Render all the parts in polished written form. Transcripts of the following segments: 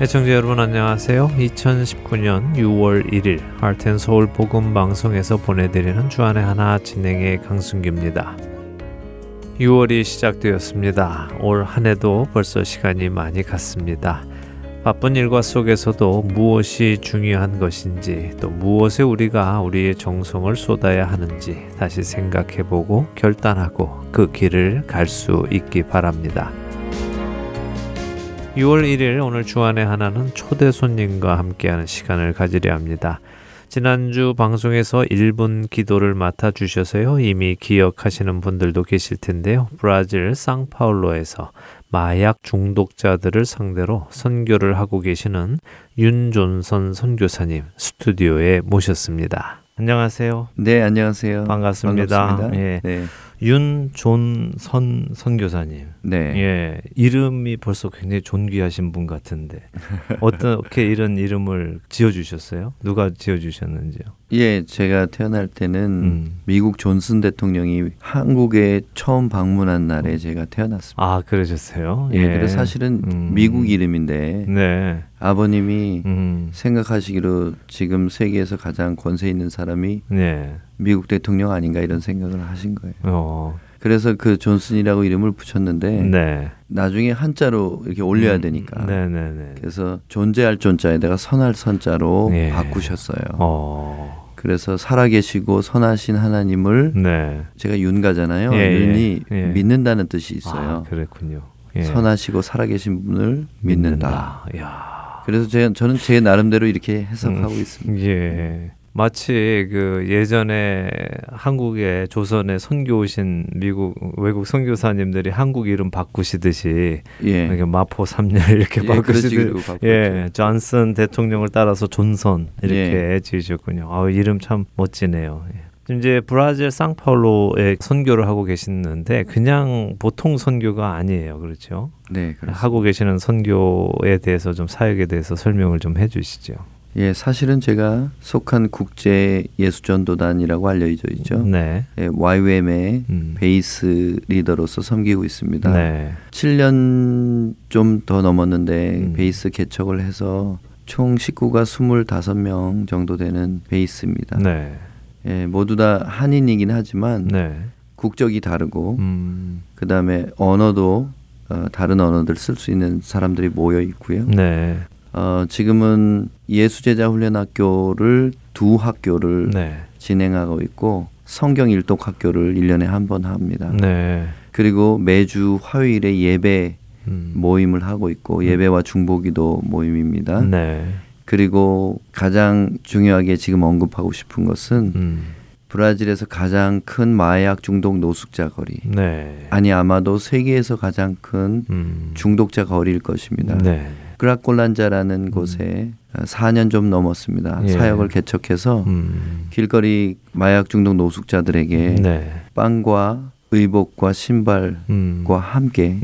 애청자 여러분 안녕하세요. 2019년 6월 1일 하트앤서울 복음방송에서 보내드리는 주안의 하나 진행의 강순규입니다. 6월이 시작되었습니다. 올 한 해도 벌써 시간이 많이 갔습니다. 바쁜 일과 속에서도 무엇이 중요한 것인지 또 무엇에 우리가 우리의 정성을 쏟아야 하는지 다시 생각해보고 결단하고 그 길을 갈 수 있기 바랍니다. 6월 1일 오늘 주안의 하나는 초대 손님과 함께하는 시간을 가지려 합니다. 지난주 방송에서 1분 기도를 맡아주셔서요. 이미 기억하시는 분들도 계실 텐데요. 브라질 상파울로에서 마약 중독자들을 상대로 선교를 하고 계시는 윤존선 선교사님 스튜디오에 모셨습니다. 안녕하세요. 네, 안녕하세요. 반갑습니다. 예. 네. 윤존선 선교사님. 네. 예. 이름이 벌써 굉장히 존귀하신 분 같은데 어떻게 이런 이름을 지어주셨어요? 누가 지어주셨는지요? 예, 제가 태어날 때는 미국 존슨 대통령이 한국에 처음 방문한 날에 제가 태어났습니다. 아, 그러셨어요? 예. 그래서 사실은 미국 이름인데 네. 아버님이 생각하시기로 지금 세계에서 가장 권세 있는 사람이 네. 미국 대통령 아닌가 이런 생각을 하신 거예요. 그래서 그 존슨이라고 이름을 붙였는데 네. 나중에 한자로 이렇게 올려야 되니까 네. 그래서 존재할 존자에다가 선할 선자로 예. 바꾸셨어요. 그래서 살아계시고 선하신 하나님을 네. 제가 윤가잖아요. 윤이 믿는다는 뜻이 있어요. 아, 그렇군요. 예. 선하시고 살아계신 분을 믿는다. 야. 그래서 저는 제 나름대로 이렇게 해석하고 있습니다. 예. 마치 그 예전에 한국에 조선에 선교 오신 미국 외국 선교사님들이 한국 이름 바꾸시듯이 이렇게 마포 삼녀 이렇게 바꾸시듯이 존슨 대통령을 따라서 존선 이렇게 지으셨군요. 아, 이름 참 멋지네요. 이제 브라질 상파울로에 선교를 하고 계시는데 그냥 보통 선교가 아니에요. 그렇죠? 네, 그렇습니다. 하고 계시는 선교에 대해서 좀 사역에 대해서 설명을 좀 해 주시죠. 예, 사실은 제가 속한 국제 예수전도단이라고 알려져 있죠. 네. 예, YWAM의 베이스 리더로서 섬기고 있습니다. 네. 7년 좀 더 넘었는데 베이스 개척을 해서 총 식구가 25명 정도 되는 베이스입니다. 네. 예, 모두 다 한인이긴 하지만 네. 국적이 다르고 그 다음에 언어도 다른 언어들을 쓸 수 있는 사람들이 모여 있고요. 네. 지금은 예수제자훈련학교를 2 학교를 진행하고 있고 성경일독학교를 1년에 1번 합니다. 네. 그리고 매주 화요일에 예배 모임을 하고 있고 예배와 중보기도 모임입니다. 네. 그리고 가장 중요하게 지금 언급하고 싶은 것은 브라질에서 가장 큰 마약 중독 노숙자 거리 아니 아마도 세계에서 가장 큰 중독자 거리일 것입니다. 네. 그라콜란자라는 곳에 4년 좀 넘었습니다. 예. 사역을 개척해서 길거리 마약 중독 노숙자들에게 빵과 의복과 신발과 함께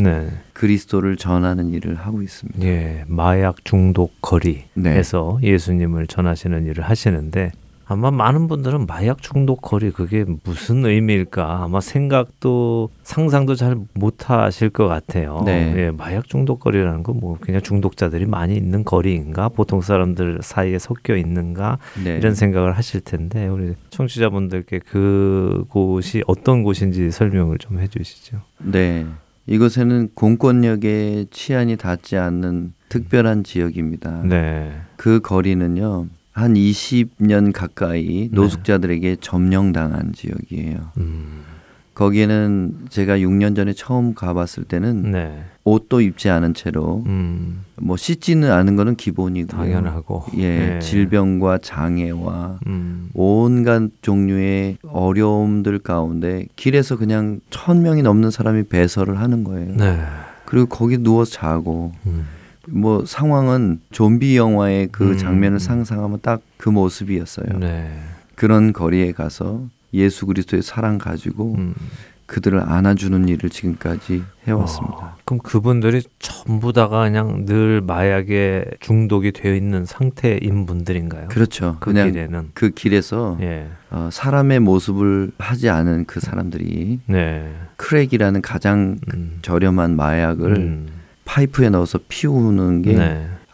그리스도를 전하는 일을 하고 있습니다. 예, 마약 중독 거리에서 예수님을 전하시는 일을 하시는데 아마 많은 분들은 마약 중독 거리 그게 무슨 의미일까 아마 생각도 상상도 잘 못하실 것 같아요. 네. 예, 마약 중독 거리라는 건 뭐 그냥 중독자들이 많이 있는 거리인가 보통 사람들 사이에 섞여 있는가 이런 생각을 하실 텐데 우리 청취자분들께 그곳이 어떤 곳인지 설명을 좀 해주시죠. 네. 이곳에는 공권력의 치안이 닿지 않는 특별한 지역입니다. 네. 그 거리는요. 한 20년 가까이 노숙자들에게 점령당한 지역이에요. 거기에는 제가 6년 전에 처음 가봤을 때는 옷도 입지 않은 채로 뭐 씻지는 않은 거는 기본이고 당연하고 질병과 장애와 온갖 종류의 어려움들 가운데 길에서 그냥 1,000명이 넘는 사람이 배설을 하는 거예요. 네. 그리고 거기 누워서 자고 뭐 상황은 좀비 영화의 그 장면을 상상하면 딱 그 모습이었어요. 그런 거리에 가서 예수 그리스도의 사랑 가지고 그들을 안아주는 일을 지금까지 해왔습니다. 그럼 그분들이 전부 다가 그냥 늘 마약에 중독이 되어 있는 상태인 분들인가요? 그렇죠. 그냥 길에는. 그 길에서 사람의 모습을 하지 않은 그 사람들이 크랙이라는 가장 저렴한 마약을 파이프에 넣어서 피우는 게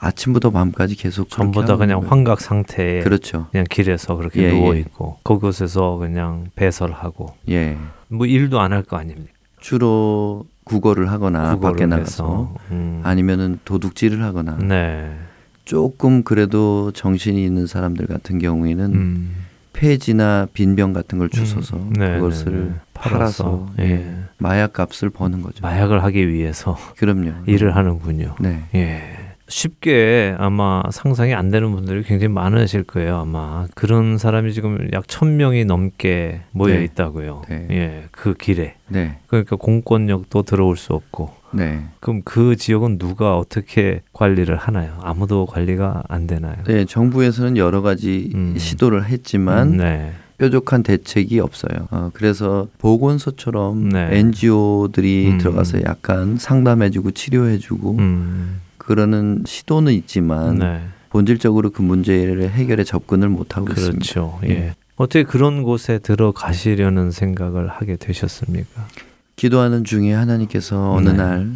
아침부터 밤까지 계속 전부 다 그냥 거예요. 환각 상태에 그렇죠. 그냥 길에서 그렇게 누워 있고 그곳에서 그냥 배설하고 뭐 일도 안 할 거 아닙니까? 주로 구걸을 하거나 밖에 나가서 아니면은 도둑질을 하거나 조금 그래도 정신이 있는 사람들 같은 경우에는 폐지나 빈병 같은 걸 주워서 그것을 팔아서 마약값을 버는 거죠. 마약을 하기 위해서 그럼요. 일을 하는군요. 네. 예. 쉽게 아마 상상이 안 되는 분들이 굉장히 많으실 거예요. 아마 그런 사람이 지금 약 1,000명이 넘게 모여 있다고요. 예, 그 길에. 그러니까 공권력도 들어올 수 없고. 그럼 그 지역은 누가 어떻게 관리를 하나요? 아무도 관리가 안 되나요? 네, 정부에서는 여러 가지 시도를 했지만 뾰족한 대책이 없어요. 그래서 보건소처럼 NGO들이 들어가서 약간 상담해주고 치료해주고 그러는 시도는 있지만 본질적으로 그 문제를 해결에 접근을 못하고 있습니다. 그렇죠. 예. 어떻게 그런 곳에 들어가시려는 생각을 하게 되셨습니까? 기도하는 중에 하나님께서 어느 날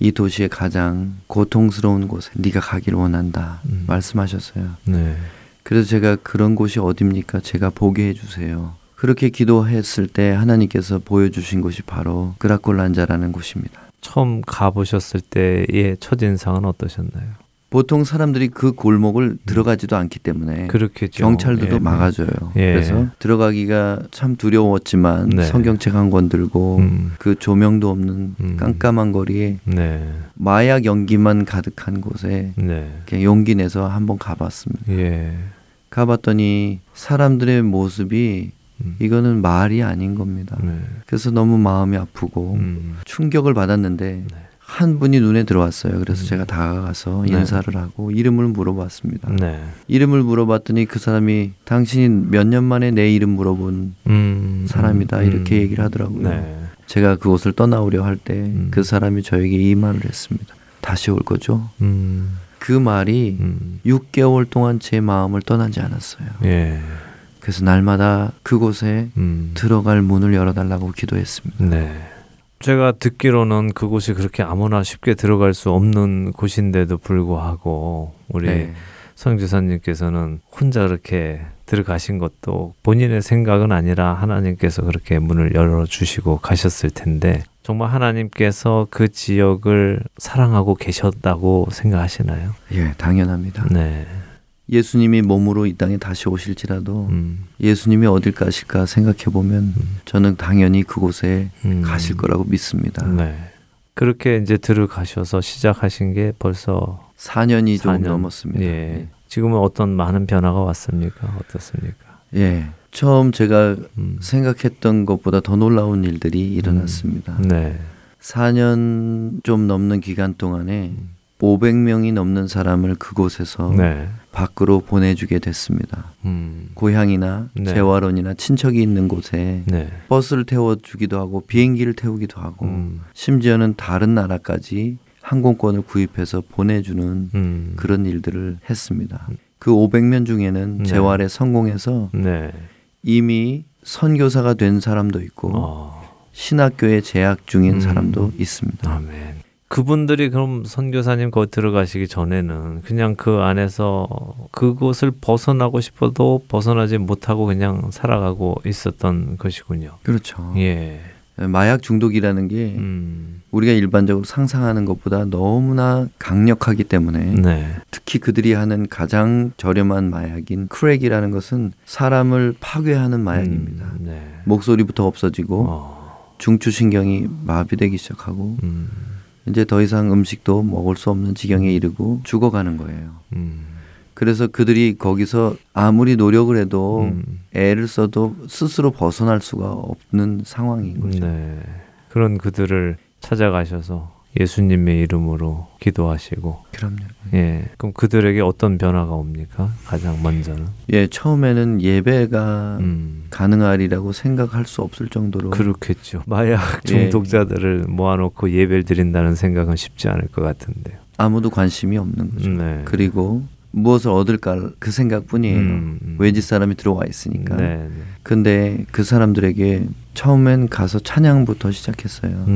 이 도시의 가장 고통스러운 곳에 네가 가기를 원한다 말씀하셨어요. 그래서 제가 그런 곳이 어딥니까? 제가 보게 해주세요. 그렇게 기도했을 때 하나님께서 보여주신 곳이 바로 그라콜란자라는 곳입니다. 처음 가보셨을 때의 첫인상은 어떠셨나요? 보통 사람들이 그 골목을 들어가지도 않기 때문에 그렇겠죠. 경찰들도 막아줘요. 그래서 들어가기가 참 두려웠지만 성경책 한 권 들고 그 조명도 없는 깜깜한 거리에 마약 연기만 가득한 곳에 그냥 용기 내서 한번 가봤습니다. 가봤더니 사람들의 모습이 이거는 말이 아닌 겁니다. 그래서 너무 마음이 아프고 충격을 받았는데 한 분이 눈에 들어왔어요. 그래서 제가 다가가서 인사를 하고 이름을 물어봤습니다. 이름을 물어봤더니 그 사람이 당신이 몇 년 만에 내 이름 물어본 사람이다 이렇게 얘기를 하더라고요. 제가 그곳을 떠나오려 할 때 그 사람이 저에게 이 말을 했습니다. 다시 올 거죠? 그 말이 6개월 동안 제 마음을 떠나지 않았어요. 그래서 날마다 그곳에 들어갈 문을 열어달라고 기도했습니다. 제가 듣기로는 그곳이 그렇게 아무나 쉽게 들어갈 수 없는 곳인데도 불구하고 우리 성지사님께서는 혼자 그렇게 들어가신 것도 본인의 생각은 아니라 하나님께서 그렇게 문을 열어주시고 가셨을 텐데 정말 하나님께서 그 지역을 사랑하고 계셨다고 생각하시나요? 예, 당연합니다. 예수님이 몸으로 이 땅에 다시 오실지라도 예수님이 어딜 가실까 생각해보면 저는 당연히 그곳에 가실 거라고 믿습니다. 그렇게 이제 들어가셔서 시작하신 게 벌써 4년이 좀 넘었습니다. 지금은 어떤 많은 변화가 왔습니까? 어떻습니까? 처음 제가 생각했던 것보다 더 놀라운 일들이 일어났습니다. 4년 좀 넘는 기간 동안에 500명이 넘는 사람을 그곳에서 밖으로 보내주게 됐습니다. 고향이나 재활원이나 친척이 있는 곳에 버스를 태워주기도 하고 비행기를 태우기도 하고 심지어는 다른 나라까지 항공권을 구입해서 보내주는 그런 일들을 했습니다. 그 500명 중에는 재활에 성공해서 이미 선교사가 된 사람도 있고 신학교에 재학 중인 사람도 있습니다. 아멘. 그분들이 그럼 선교사님 거기 들어가시기 전에는 그냥 그 안에서 그곳을 벗어나고 싶어도 벗어나지 못하고 그냥 살아가고 있었던 것이군요. 그렇죠. 마약 중독이라는 게 우리가 일반적으로 상상하는 것보다 너무나 강력하기 때문에 특히 그들이 하는 가장 저렴한 마약인 크랙이라는 것은 사람을 파괴하는 마약입니다. 목소리부터 없어지고 중추신경이 마비되기 시작하고 이제 더 이상 음식도 먹을 수 없는 지경에 이르고 죽어가는 거예요. 그래서 그들이 거기서 아무리 노력을 해도 애를 써도 스스로 벗어날 수가 없는 상황인 거죠. 그런 그들을 찾아가셔서 예수님의 이름으로 기도하시고. 그럼요. 그럼 그들에게 어떤 변화가 옵니까? 가장 먼저는. 처음에는 예배가 가능하리라고 생각할 수 없을 정도로. 그렇겠죠. 마약 중독자들을 모아놓고 예배를 드린다는 생각은 쉽지 않을 것 같은데요. 아무도 관심이 없는 거죠. 그리고 무엇을 얻을까 그 생각뿐이에요. 외지 사람이 들어와 있으니까. 근데 그 사람들에게 처음엔 가서 찬양부터 시작했어요.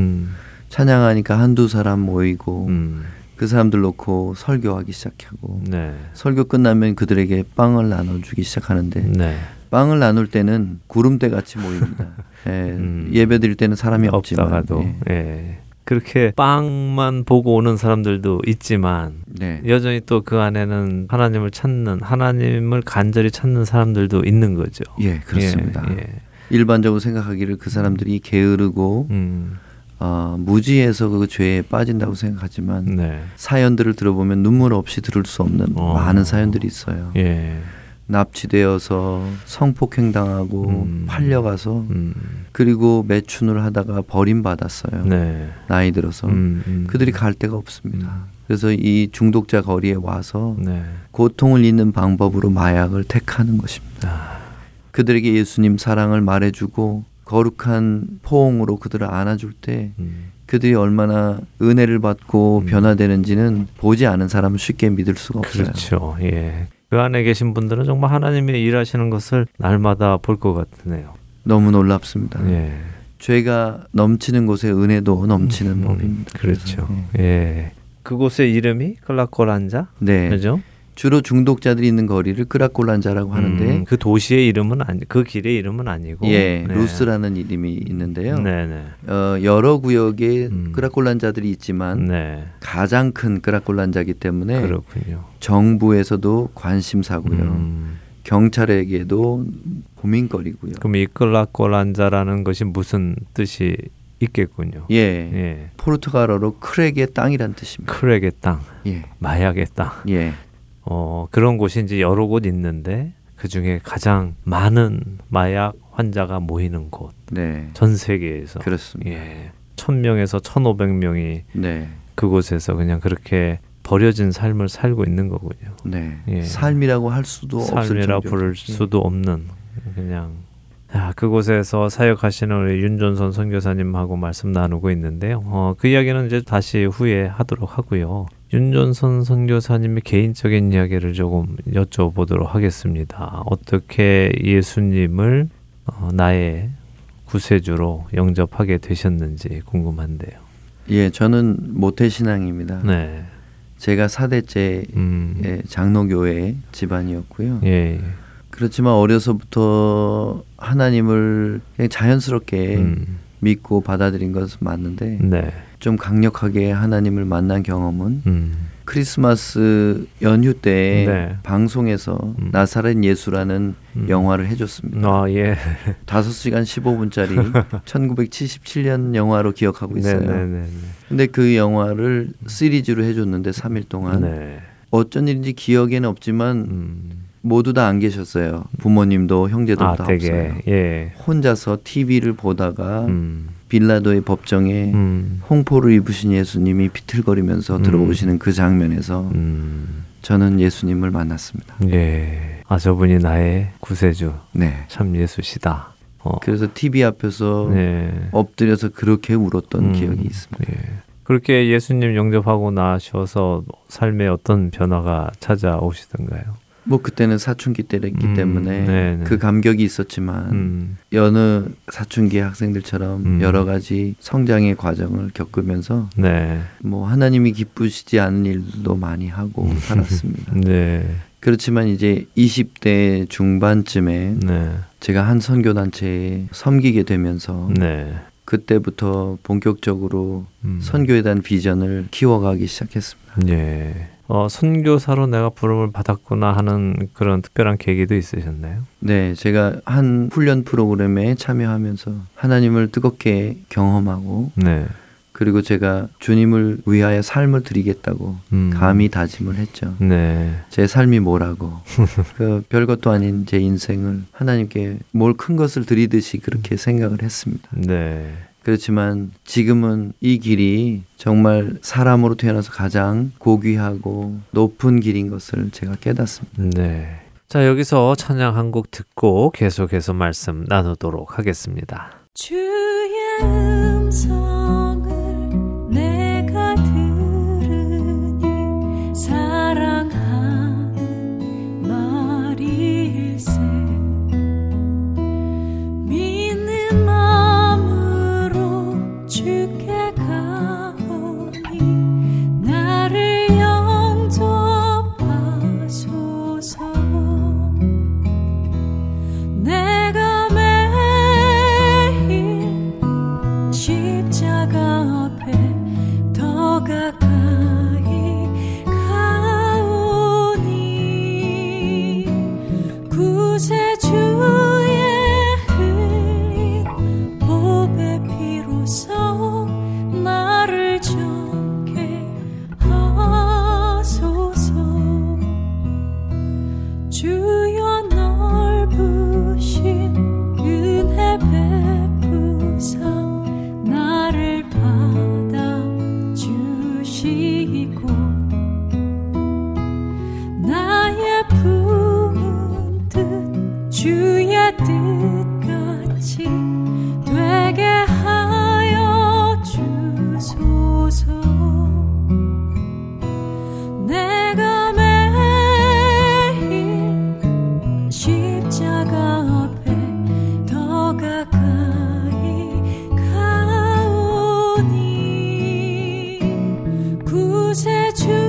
찬양하니까 한두 사람 모이고 그 사람들 놓고 설교하기 시작하고 네. 설교 끝나면 그들에게 빵을 나눠주기 시작하는데 네. 빵을 나눌 때는 구름대 같이 모입니다. 예, 예배드릴 때는 사람이 없지만 없다가도 예. 예. 그렇게 빵만 보고 오는 사람들도 있지만 네. 여전히 또 그 안에는 하나님을 간절히 찾는 사람들도 있는 거죠. 예, 그렇습니다. 예, 예. 일반적으로 생각하기를 그 사람들이 게으르고 무지해서 그 죄에 빠진다고 생각하지만 네. 사연들을 들어보면 눈물 없이 들을 수 없는 많은 사연들이 있어요. 예. 납치되어서 성폭행당하고 팔려가서 그리고 매춘을 하다가 버림받았어요. 네. 나이 들어서 그들이 갈 데가 없습니다. 그래서 이 중독자 거리에 와서 네. 고통을 잊는 방법으로 마약을 택하는 것입니다. 아. 그들에게 예수님 사랑을 말해주고 거룩한 포옹으로 그들을 안아줄 때 그들이 얼마나 은혜를 받고 변화되는지는 보지 않은 사람은 쉽게 믿을 수가 없어요. 그렇죠. 예. 그 안에 계신 분들은 정말 하나님이 일하시는 것을 날마다 볼 것 같으네요. 너무 놀랍습니다. 예. 죄가 넘치는 곳에 은혜도 넘치는 법입니다. 그렇죠. 예. 예. 그곳의 이름이 클라콜란자? 네. 그렇죠? 주로 중독자들이 있는 거리를 크라콜란자라고 하는데 그 도시의 이름은 아니, 그 길의 이름은 아니고 예, 네. 루스라는 이름이 있는데요. 네네. 여러 구역에 크라콜란자들이 있지만 네. 가장 큰 크라콜란자이기 때문에 그렇군요. 정부에서도 관심사고요. 경찰에게도 고민거리고요. 그럼 이 크라콜란자라는 것이 무슨 뜻이 있겠군요. 예. 예. 포르투갈어로 크랙의 땅이란 뜻입니다. 크랙의 땅. 예. 마약의 땅. 예. 그런 곳이 이제 여러 곳 있는데 그중에 가장 많은 마약 환자가 모이는 곳. 네. 전 세계에서. 그렇습니다. 예. 1000명에서 1500명이 네. 그곳에서 그냥 그렇게 버려진 삶을 살고 있는 거군요. 네. 예. 삶이라고 할 수도 없을 정도. 삶이라 부를 수도 없는 그냥 그곳에서 사역하시는 우리 윤존선 선교사님하고 말씀 나누고 있는데요. 그 이야기는 이제 다시 후에 하도록 하고요. 윤존선 선교사님의 개인적인 이야기를 조금 여쭤보도록 하겠습니다. 어떻게 예수님을 나의 구세주로 영접하게 되셨는지 궁금한데요. 예, 저는 모태신앙입니다. 네. 제가 4대째 장로교회 집안이었고요. 예. 그렇지만 어려서부터 하나님을 그냥 자연스럽게 믿고 받아들인 것은 맞는데 네. 좀 강력하게 하나님을 만난 경험은 크리스마스 연휴 때 네. 방송에서 나사렛 예수라는 영화를 해줬습니다. 5시간 15분짜리 1977년 영화로 기억하고 있어요. 근데 그 영화를 시리즈로 해줬는데 3일 동안 네. 어쩐 일인지 기억에는 없지만 모두 다 안 계셨어요. 부모님도 형제들도 다 없어요. 예. 혼자서 TV를 보다가 빌라도의 법정에 홍포를 입으신 예수님이 비틀거리면서 들어오시는 그 장면에서 저는 예수님을 만났습니다. 예. 아, 저분이 나의 구세주. 네. 참 예수시다. 그래서 TV 앞에서 엎드려서 그렇게 울었던 기억이 있습니다. 예. 그렇게 예수님 영접하고 나셔서 삶에 어떤 변화가 찾아오시던가요? 뭐 그때는 사춘기 때였기 때문에 네네. 그 감격이 있었지만 여느 사춘기 학생들처럼 여러 가지 성장의 과정을 겪으면서 네. 뭐 하나님이 기쁘시지 않은 일도 많이 하고 살았습니다. 네. 그렇지만 이제 20대 중반쯤에 네. 제가 한 선교단체에 섬기게 되면서 네. 그때부터 본격적으로 선교에 대한 비전을 키워가기 시작했습니다. 네. 선교사로 내가 부름을 받았구나 하는 그런 특별한 계기도 있으셨나요? 네, 제가 한 훈련 프로그램에 참여하면서 하나님을 뜨겁게 경험하고 네. 그리고 제가 주님을 위하여 삶을 드리겠다고 감히 다짐을 했죠. 네. 제 삶이 뭐라고 그 별것도 아닌 제 인생을 하나님께 뭘 큰 것을 드리듯이 그렇게 생각을 했습니다. 네. 그렇지만 지금은 이 길이 정말 사람으로 태어나서 가장 고귀하고 높은 길인 것을 제가 깨닫습니다. 네. 자, 여기서 찬양 한 곡 듣고 계속해서 말씀 나누도록 하겠습니다. 주의 음성을 내가 들으니 사랑하는 말일세 믿는 주께 가오니 나를 주의 뜻같이 되게 하여 주소서. 내가 매일 십자가 앞에 더 가까이 가오니 구세주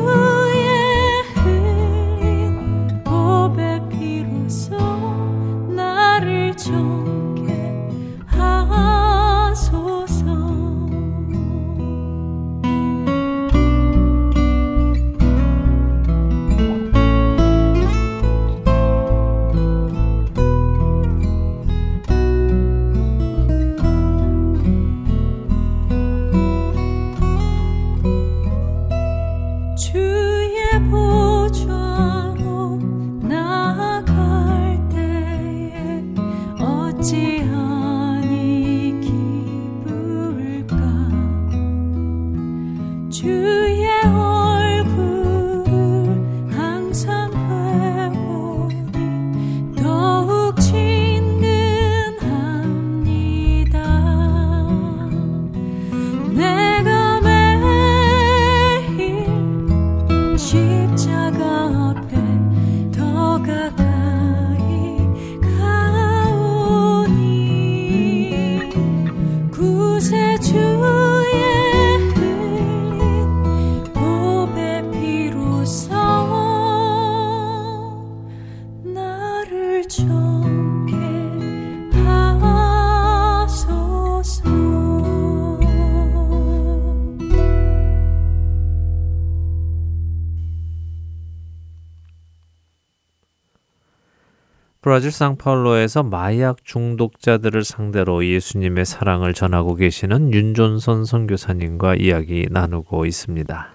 브라질 상파울로에서 마약 중독자들을 상대로 예수님의 사랑을 전하고 계시는 윤존선 선교사님과 이야기 나누고 있습니다.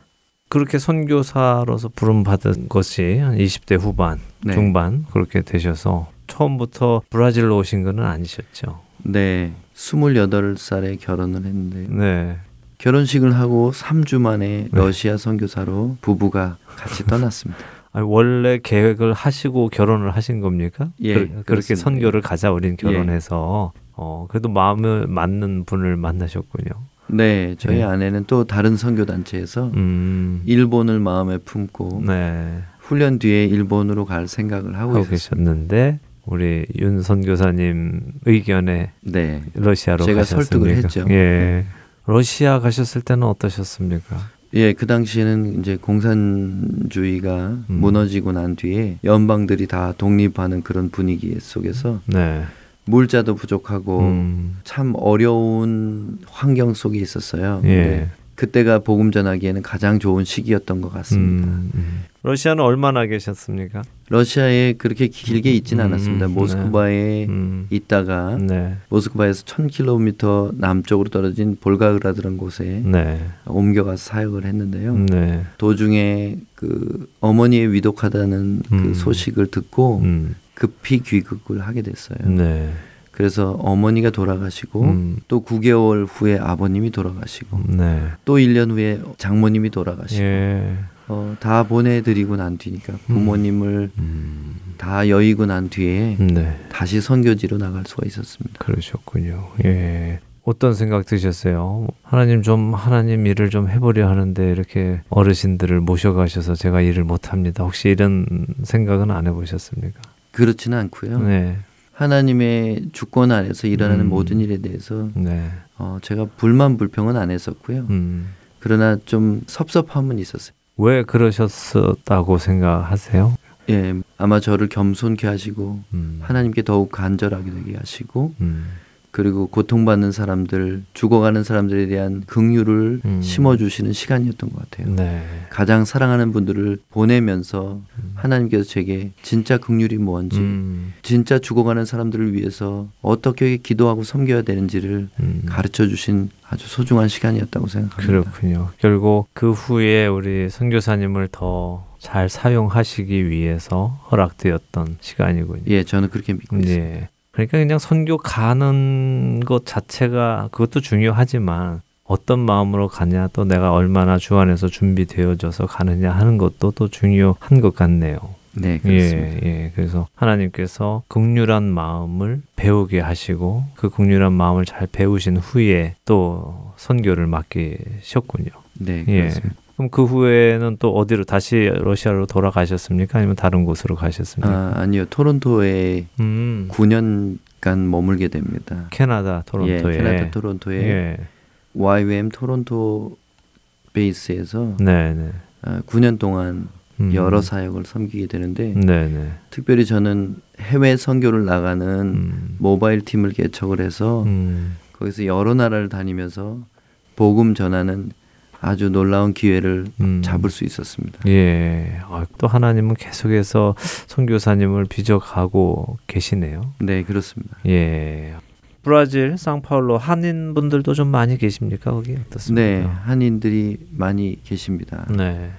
그렇게 선교사로서 부름받은 것이 한 20대 후반, 네. 중반 그렇게 되셔서 처음부터 브라질로 오신 건 아니셨죠? 네, 28살에 결혼을 했는데 네. 결혼식을 하고 3주 만에 러시아 선교사로 부부가 같이 떠났습니다. 아니, 원래 계획을 하시고 결혼을 하신 겁니까? 예, 그렇게 선교를 가자 우린 결혼해서 그래도 마음을 맞는 분을 만나셨군요. 네, 저희 아내는 또 다른 선교단체에서 일본을 마음에 품고 네. 훈련 뒤에 일본으로 갈 생각을 하고 계셨는데 우리 윤 선교사님 의견에 네. 러시아로 제가 가셨습니까? 제가 설득을 했죠. 예. 러시아 가셨을 때는 어떠셨습니까? 예, 그 당시에는 이제 공산주의가 무너지고 난 뒤에 연방들이 다 독립하는 그런 분위기 속에서 네. 물자도 부족하고 참 어려운 환경 속에 있었어요. 예. 그때가 복음 전하기에는 가장 좋은 시기였던 것 같습니다. 러시아는 얼마나 계셨습니까? 러시아에 그렇게 길게 있지는 않았습니다. 모스크바에 네. 있다가 네. 모스크바에서 1000km 남쪽으로 떨어진 볼가그라드라는 곳에 네. 옮겨가서 사역을 했는데요. 네. 도중에 그 어머니의 위독하다는 그 소식을 듣고 급히 귀국을 하게 됐어요. 네. 그래서 어머니가 돌아가시고 또 9개월 후에 아버님이 돌아가시고 네. 또 1년 후에 장모님이 돌아가시고 예. 다 보내드리고 난 뒤니까 부모님을 다 여의고 난 뒤에 네. 다시 선교지로 나갈 수가 있었습니다. 그러셨군요. 예. 어떤 생각 드셨어요? 하나님 일을 좀 해보려 하는데 이렇게 어르신들을 모셔가셔서 제가 일을 못합니다. 혹시 이런 생각은 안 해보셨습니까? 그렇지는 않고요. 네. 하나님의 주권 안에서 일어나는 모든 일에 대해서 네. 제가 불만불평은 안 했었고요. 그러나 좀 섭섭함은 있었어요. 왜 그러셨다고 생각하세요? 예, 아마 저를 겸손케 하시고 하나님께 더욱 간절하게 되게 하시고 그리고 고통받는 사람들, 죽어가는 사람들에 대한 긍휼을 심어주시는 시간이었던 것 같아요. 네. 가장 사랑하는 분들을 보내면서 하나님께서 제게 진짜 긍휼이 뭔지, 진짜 죽어가는 사람들을 위해서 어떻게 기도하고 섬겨야 되는지를 가르쳐주신 아주 소중한 시간이었다고 생각합니다. 그렇군요. 결국 그 후에 우리 선교사님을 더 잘 사용하시기 위해서 허락되었던 시간이군요. 예, 저는 그렇게 믿고 있습니다. 그러니까 그냥 선교 가는 것 자체가 그것도 중요하지만 어떤 마음으로 가냐 또 내가 얼마나 주 안에서 준비되어져서 가느냐 하는 것도 또 중요한 것 같네요. 네, 그렇습니다. 예, 예. 그래서 하나님께서 긍휼한 마음을 배우게 하시고 그 긍휼한 마음을 잘 배우신 후에 또 선교를 맡기셨군요. 네, 그렇습니다. 예. 그럼 그 후에는 또 어디로 다시 러시아로 돌아가셨습니까? 아니면 다른 곳으로 가셨습니까? 아니요. 토론토에 9년간 머물게 됩니다. 캐나다 토론토에. 예, 캐나다 토론토에 예. YWAM 토론토 베이스에서 9년 동안 여러 사역을 섬기게 되는데 네네. 특별히 저는 해외 선교를 나가는 모바일 팀을 개척을 해서 거기서 여러 나라를 다니면서 복음 전하는 아주 놀라운 기회를 잡을 수 있었습니다. 예, 또 하나님은 계속해서 선교사님을 빚어가고 계시네요. 네, 그렇습니다. 예, 브라질 상파울로 한인분들도 좀 많이 계십니까? 거기 어떻습니까? 네, 한인들이 많이 계십니다. 네,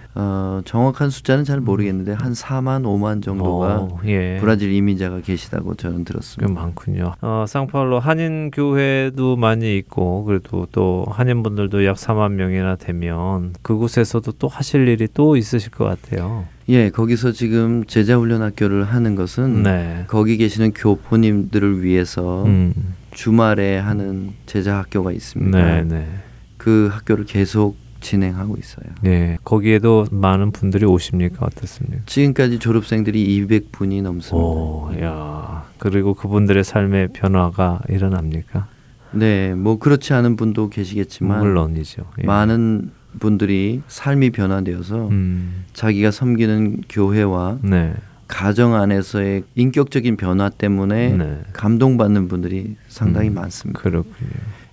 정확한 숫자는 잘 모르겠는데 한 4만 5만 정도가 예. 브라질 이민자가 계시다고 저는 들었습니다. 많군요. 상파울로 한인 교회도 많이 있고 그래도 또 한인분들도 약 4만 명이나 되면 그곳에서도 또 하실 일이 또 있으실 것 같아요. 예, 거기서 지금 제자훈련학교를 하는 것은 네. 거기 계시는 교포님들을 위해서 주말에 하는 제자학교가 있습니다. 네, 네. 그 학교를 계속 진행하고 있어요. 네, 거기에도 많은 분들이 오십니까? 어떻습니까? 지금까지 졸업생들이 200분이 넘습니다. 오, 야, 그리고 그분들의 삶의 변화가 일어납니까? 네, 뭐 그렇지 않은 분도 계시겠지만 물론이죠. 예. 많은 분들이 삶이 변화되어서 자기가 섬기는 교회와 네. 가정 안에서의 인격적인 변화 때문에 네. 감동받는 분들이 상당히 많습니다. 그렇군요.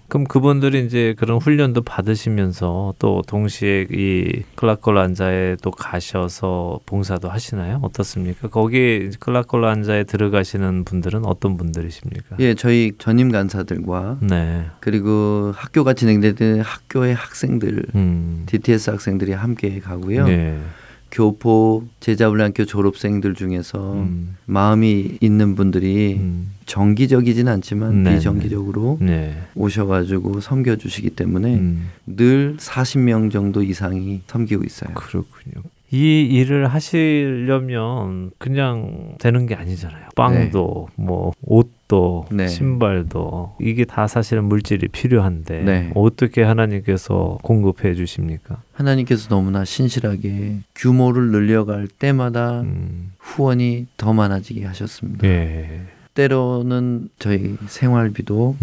그럼 그분들이 이제 그런 훈련도 받으시면서 또 동시에 이 클라콜란자에 또 가셔서 봉사도 하시나요? 어떻습니까? 거기 클라콜란자에 들어가시는 분들은 어떤 분들이십니까? 예, 저희 전임 간사들과 네. 그리고 학교가 진행되는 학교의 학생들, DTS 학생들이 함께 가고요. 네. 교포, 제자훈련학교 졸업생들 중에서 마음이 있는 분들이 정기적이진 않지만 네네. 비정기적으로 네. 오셔가지고 섬겨주시기 때문에 늘 40명 정도 이상이 섬기고 있어요. 그렇군요. 이 일을 하시려면 그냥 되는 게 아니잖아요. 빵도 네. 뭐 옷도 네. 신발도 이게 다 사실은 물질이 필요한데 네. 어떻게 하나님께서 공급해 주십니까? 하나님께서 너무나 신실하게 규모를 늘려갈 때마다 후원이 더 많아지게 하셨습니다. 예. 때로는 저희 생활비도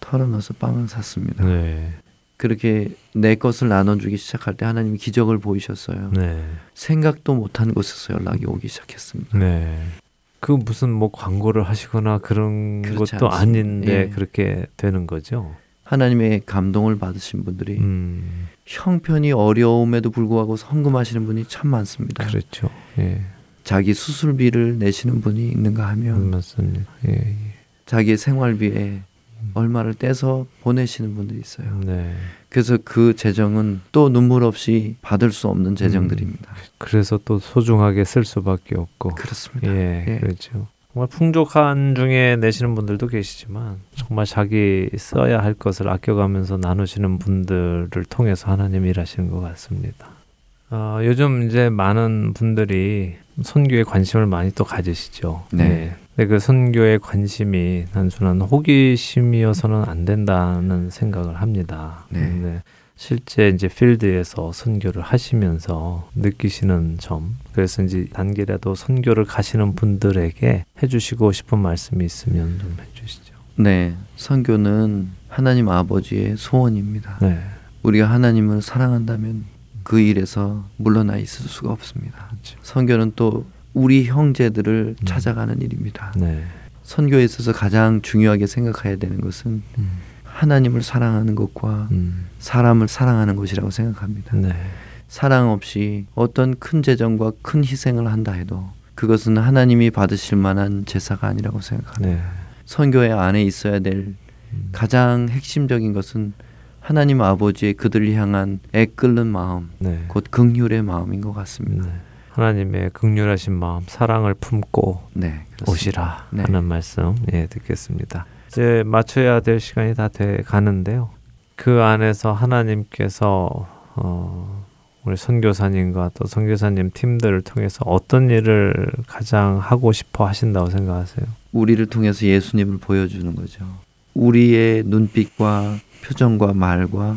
털어넣어서 빵을 샀습니다. 네. 그렇게 내 것을 나눠주기 시작할 때 하나님이 기적을 보이셨어요. 네. 생각도 못한 곳에서 연락이 오기 시작했습니다. 네. 그 무슨 뭐 광고를 하시거나 그런 것도 않습니다. 아닌데 예. 그렇게 되는 거죠. 하나님의 감동을 받으신 분들이 형편이 어려움에도 불구하고 헌금하시는 분이 참 많습니다. 그렇죠. 예. 자기 수술비를 내시는 분이 있는가 하면 맞습니다. 예, 예. 자기 생활비에 얼마를 떼서 보내시는 분들이 있어요. 네. 그래서 그 재정은 또 눈물 없이 받을 수 없는 재정들입니다. 그래서 또 소중하게 쓸 수밖에 없고. 그렇습니다. 예, 예. 그렇죠. 정말 풍족한 중에 내시는 분들도 계시지만 정말 자기 써야 할 것을 아껴가면서 나누시는 분들을 통해서 하나님 일하시는 것 같습니다. 요즘 이제 많은 분들이 선교에 관심을 많이 또 가지시죠. 네. 네. 근데 그 선교에 관심이 단순한 호기심이어서는 안 된다는 생각을 합니다. 네. 근데 실제 이제 필드에서 선교를 하시면서 느끼시는 점, 그래서 이제 단기라도 선교를 가시는 분들에게 해주시고 싶은 말씀이 있으면 좀 해주시죠. 네, 선교는 하나님 아버지의 소원입니다. 네. 우리가 하나님을 사랑한다면 그 일에서 물러나 있을 수가 없습니다. 그렇죠. 선교는 또 우리 형제들을 찾아가는 일입니다. 네. 선교에 있어서 가장 중요하게 생각해야 되는 것은 하나님을 사랑하는 것과 사람을 사랑하는 것이라고 생각합니다. 네. 사랑 없이 어떤 큰 재정과 큰 희생을 한다 해도 그것은 하나님이 받으실 만한 제사가 아니라고 생각합니다. 네. 선교의 안에 있어야 될 가장 핵심적인 것은 하나님 아버지의 그들을 향한 애끓는 마음, 네. 곧 긍휼의 마음인 것 같습니다. 네. 하나님의 긍휼하신 마음, 사랑을 품고 네, 오시라 네. 하는 말씀 예, 듣겠습니다. 이제 맞춰야 될 시간이 다 돼 가는데요. 그 안에서 하나님께서 우리 선교사님과 또 선교사님 팀들을 통해서 어떤 일을 가장 하고 싶어 하신다고 생각하세요? 우리를 통해서 예수님을 보여주는 거죠. 우리의 눈빛과 표정과 말과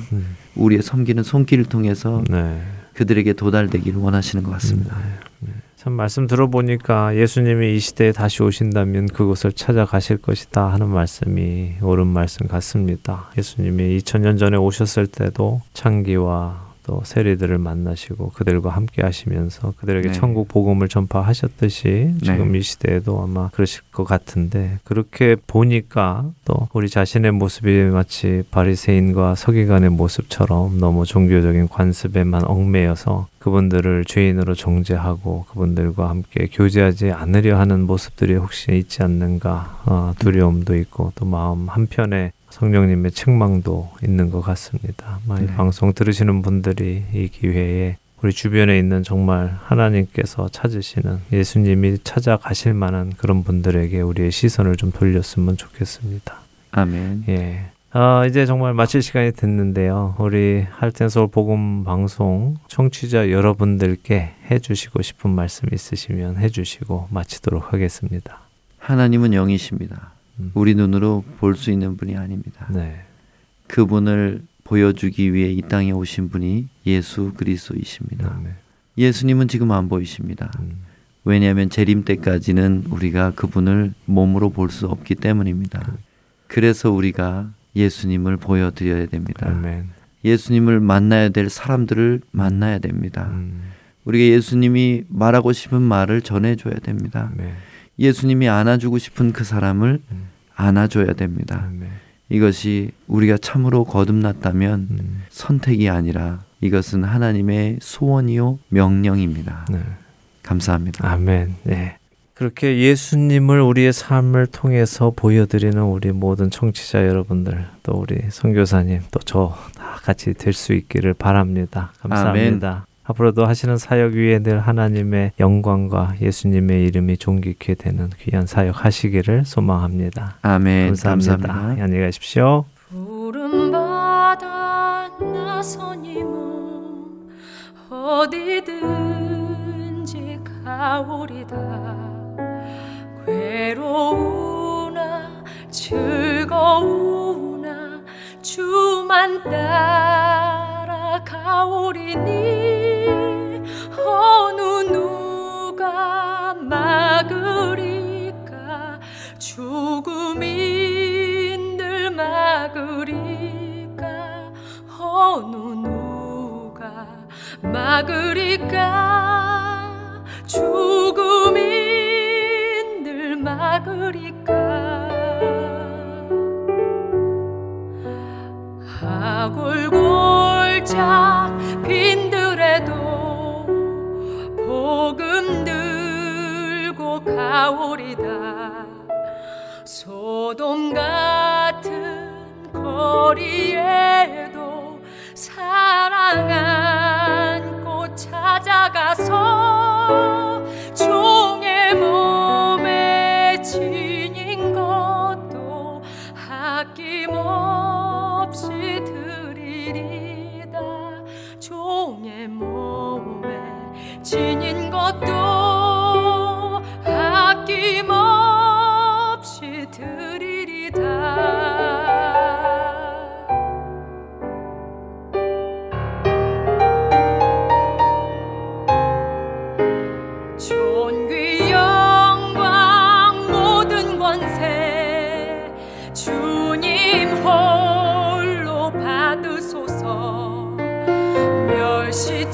우리의 섬기는 손길을 통해서 네. 그들에게 도달되기를 원하시는 것 같습니다. 네. 참 말씀 들어보니까 예수님이 이 시대에 다시 오신다면 그곳을 찾아가실 것이다 하는 말씀이 옳은 말씀 같습니다. 예수님이 2000년 전에 오셨을 때도 창기와 또 세리들을 만나시고 그들과 함께 하시면서 그들에게 네. 천국 복음을 전파하셨듯이 지금 네. 이 시대에도 아마 그러실 것 같은데, 그렇게 보니까 또 우리 자신의 모습이 마치 바리새인과 서기관의 모습처럼 너무 종교적인 관습에만 얽매여서 그분들을 죄인으로 정죄하고 그분들과 함께 교제하지 않으려 하는 모습들이 혹시 있지 않는가 두려움도 있고 또 마음 한편에 성령님의 책망도 있는 것 같습니다. 이 방송 들으시는 분들이 이 기회에 우리 주변에 있는 정말 하나님께서 찾으시는 예수님이 찾아가실 만한 그런 분들에게 우리의 시선을 좀 돌렸으면 좋겠습니다. 아멘. 예. 이제 정말 마칠 시간이 됐는데요. 우리 하트앤서울 복음 방송 청취자 여러분들께 해주시고 싶은 말씀 있으시면 해주시고 마치도록 하겠습니다. 하나님은 영이십니다. 우리 눈으로 볼 수 있는 분이 아닙니다. 네. 그분을 보여주기 위해 이 땅에 오신 분이 예수 그리스도이십니다. 네. 예수님은 지금 안 보이십니다. 왜냐하면 재림 때까지는 우리가 그분을 몸으로 볼 수 없기 때문입니다. 그래서 우리가 예수님을 보여드려야 됩니다. 아멘. 예수님을 만나야 될 사람들을 만나야 됩니다. 우리가 예수님이 말하고 싶은 말을 전해줘야 됩니다. 아멘. 예수님이 안아주고 싶은 그 사람을 안아줘야 됩니다. 아멘. 이것이 우리가 참으로 거듭났다면 선택이 아니라 이것은 하나님의 소원이요 명령입니다. 네. 감사합니다. 아멘. 네. 그렇게 예수님을 우리의 삶을 통해서 보여드리는 우리 모든 청취자 여러분들, 또 우리 선교사님, 또 저 다 같이 될 수 있기를 바랍니다. 감사합니다. 아멘. 앞으로도 하시는 사역 위에 늘 하나님의 영광과 예수님의 이름이 존귀케 되는 귀한 사역 하시기를 소망합니다. 아멘. 감사합니다. 감사합니다. 안녕히 가십시오. 푸른 바다 나 손이 몸 어디든지 가오리다. 괴로우나 즐거우나 주만 따라가오리니 어느 누가 막으리까. 죽음인들 막으리까. 어느 누가 막으리까. 죽음이 막으리까. 아골골짝 빈들에도 복음 들고 가오리다. 소돔 같은 거리에도 사랑 안고 찾아가서 종의 몸에 지닌 것도 아낌없이 드리리다. 종의 몸에 지닌 것도 아낌없이 드리리다.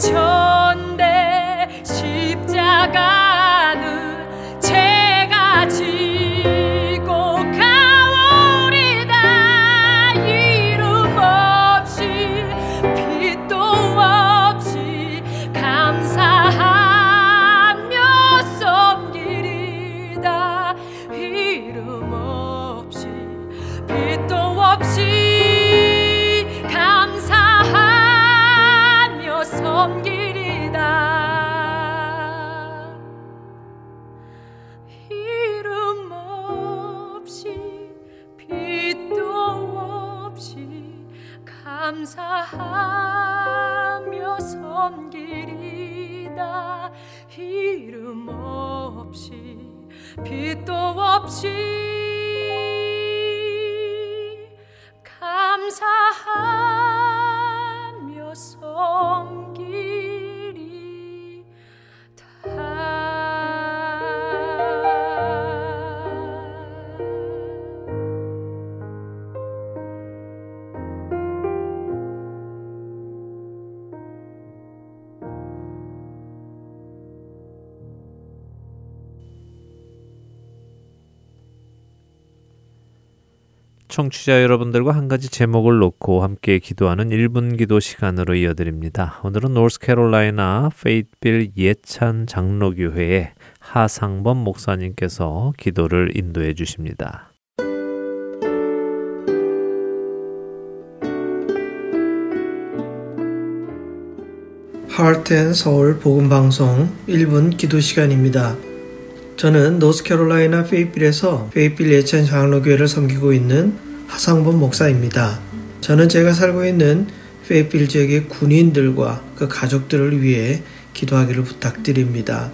천대 십자가는 제가 지고 가오리다. 이름 없이 빛도 없이 감사하며 섬기리다. 이름 없이 빛도 없이 섬기리다. 이름 없이 빛도 없이 감사하며 섬기리다. 이름 없이 빛도 없이 감사하며 섬기리다. 청취자 여러분들과 한 가지 제목을 놓고 함께 기도하는 1분 기도 시간으로 이어드립니다. 오늘은 노스캐롤라이나 페이빌 예찬 장로교회의 하상범 목사님께서 기도를 인도해 주십니다. 하트앤서울 복음방송 1분 기도 시간입니다. 저는 노스캐롤라이나 페이빌에서 페이빌 예찬 장로교회를 섬기고 있는 하상범 목사입니다. 저는 제가 살고 있는 페이빌 지역의 군인들과 그 가족들을 위해 기도하기를 부탁드립니다.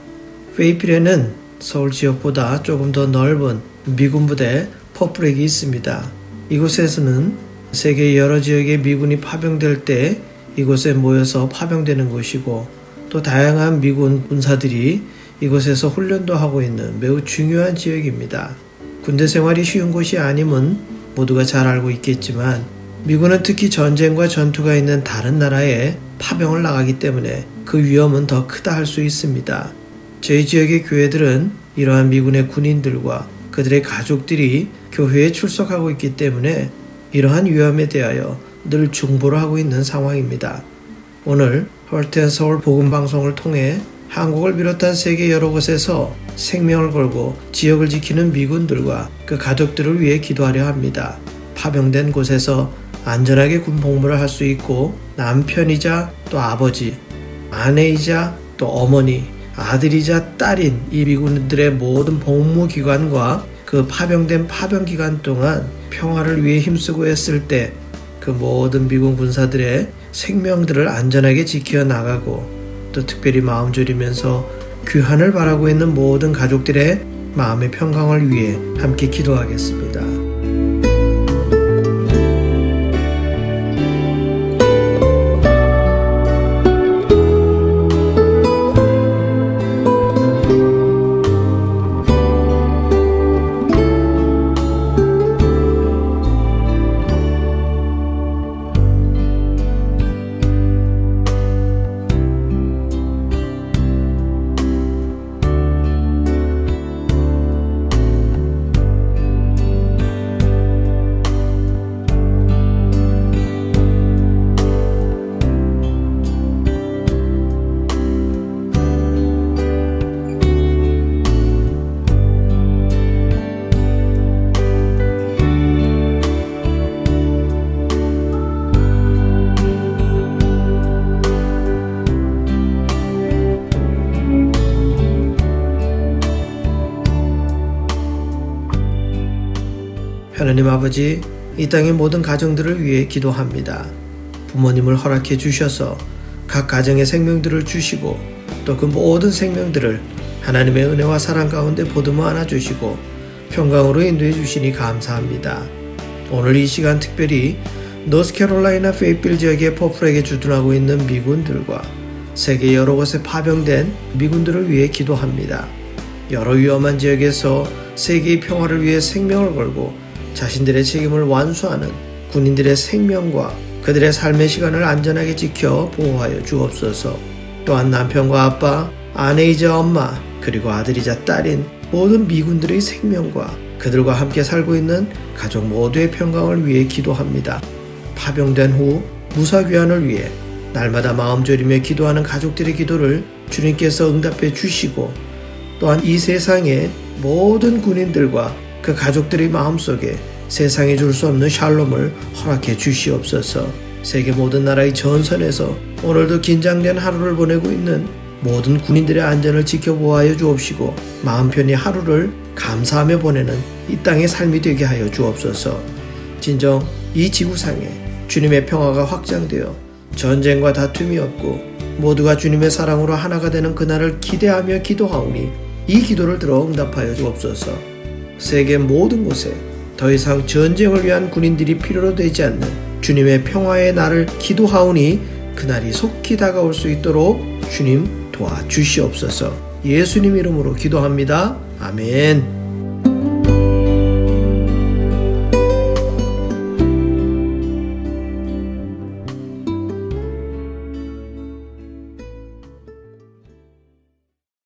페이빌에는 서울 지역보다 조금 더 넓은 미군 부대 퍼프렉이 있습니다. 이곳에서는 세계 여러 지역의 미군이 파병될 때 이곳에 모여서 파병되는 곳이고, 또 다양한 미군 군사들이 이곳에서 훈련도 하고 있는 매우 중요한 지역입니다. 군대 생활이 쉬운 곳이 아님은 모두가 잘 알고 있겠지만, 미군은 특히 전쟁과 전투가 있는 다른 나라에 파병을 나가기 때문에 그 위험은 더 크다 할 수 있습니다. 저희 지역의 교회들은 이러한 미군의 군인들과 그들의 가족들이 교회에 출석하고 있기 때문에 이러한 위험에 대하여 늘 중보를 하고 있는 상황입니다. 오늘 하트앤서울 복음방송을 통해 한국을 비롯한 세계 여러 곳에서 생명을 걸고 지역을 지키는 미군들과 그 가족들을 위해 기도하려 합니다. 파병된 곳에서 안전하게 군 복무를 할 수 있고, 남편이자 또 아버지, 아내이자 또 어머니, 아들이자 딸인 이 미군들의 모든 복무 기간과 그 파병된 파병 기간 동안 평화를 위해 힘쓰고 했을 때 그 모든 미군 군사들의 생명들을 안전하게 지켜 나가고, 또 특별히 마음 졸이면서 귀환을 바라고 있는 모든 가족들의 마음의 평강을 위해 함께 기도하겠습니다. 하나님 아버지, 이 땅의 모든 가정들을 위해 기도합니다. 부모님을 허락해 주셔서 각 가정의 생명들을 주시고, 또 그 모든 생명들을 하나님의 은혜와 사랑 가운데 보듬어 안아주시고 평강으로 인도해 주시니 감사합니다. 오늘 이 시간 특별히 노스캐롤라이나 페이빌 지역의 퍼프렉에 주둔하고 있는 미군들과 세계 여러 곳에 파병된 미군들을 위해 기도합니다. 여러 위험한 지역에서 세계의 평화를 위해 생명을 걸고 자신들의 책임을 완수하는 군인들의 생명과 그들의 삶의 시간을 안전하게 지켜 보호하여 주옵소서. 또한 남편과 아빠, 아내이자 엄마, 그리고 아들이자 딸인 모든 미군들의 생명과 그들과 함께 살고 있는 가족 모두의 평강을 위해 기도합니다. 파병된 후 무사귀환을 위해 날마다 마음 졸이며 기도하는 가족들의 기도를 주님께서 응답해 주시고, 또한 이 세상의 모든 군인들과 그 가족들의 마음속에 세상이 줄 수 없는 샬롬을 허락해 주시옵소서. 세계 모든 나라의 전선에서 오늘도 긴장된 하루를 보내고 있는 모든 군인들의 안전을 지켜보아여 주옵시고, 마음 편히 하루를 감사하며 보내는 이 땅의 삶이 되게 하여 주옵소서. 진정 이 지구상에 주님의 평화가 확장되어 전쟁과 다툼이 없고 모두가 주님의 사랑으로 하나가 되는 그날을 기대하며 기도하오니 이 기도를 들어 응답하여 주옵소서. 세계 모든 곳에 더 이상 전쟁을 위한 군인들이 필요로 되지 않는 주님의 평화의 날을 기도하오니 그날이 속히 다가올 수 있도록 주님 도와주시옵소서. 예수님 이름으로 기도합니다. 아멘.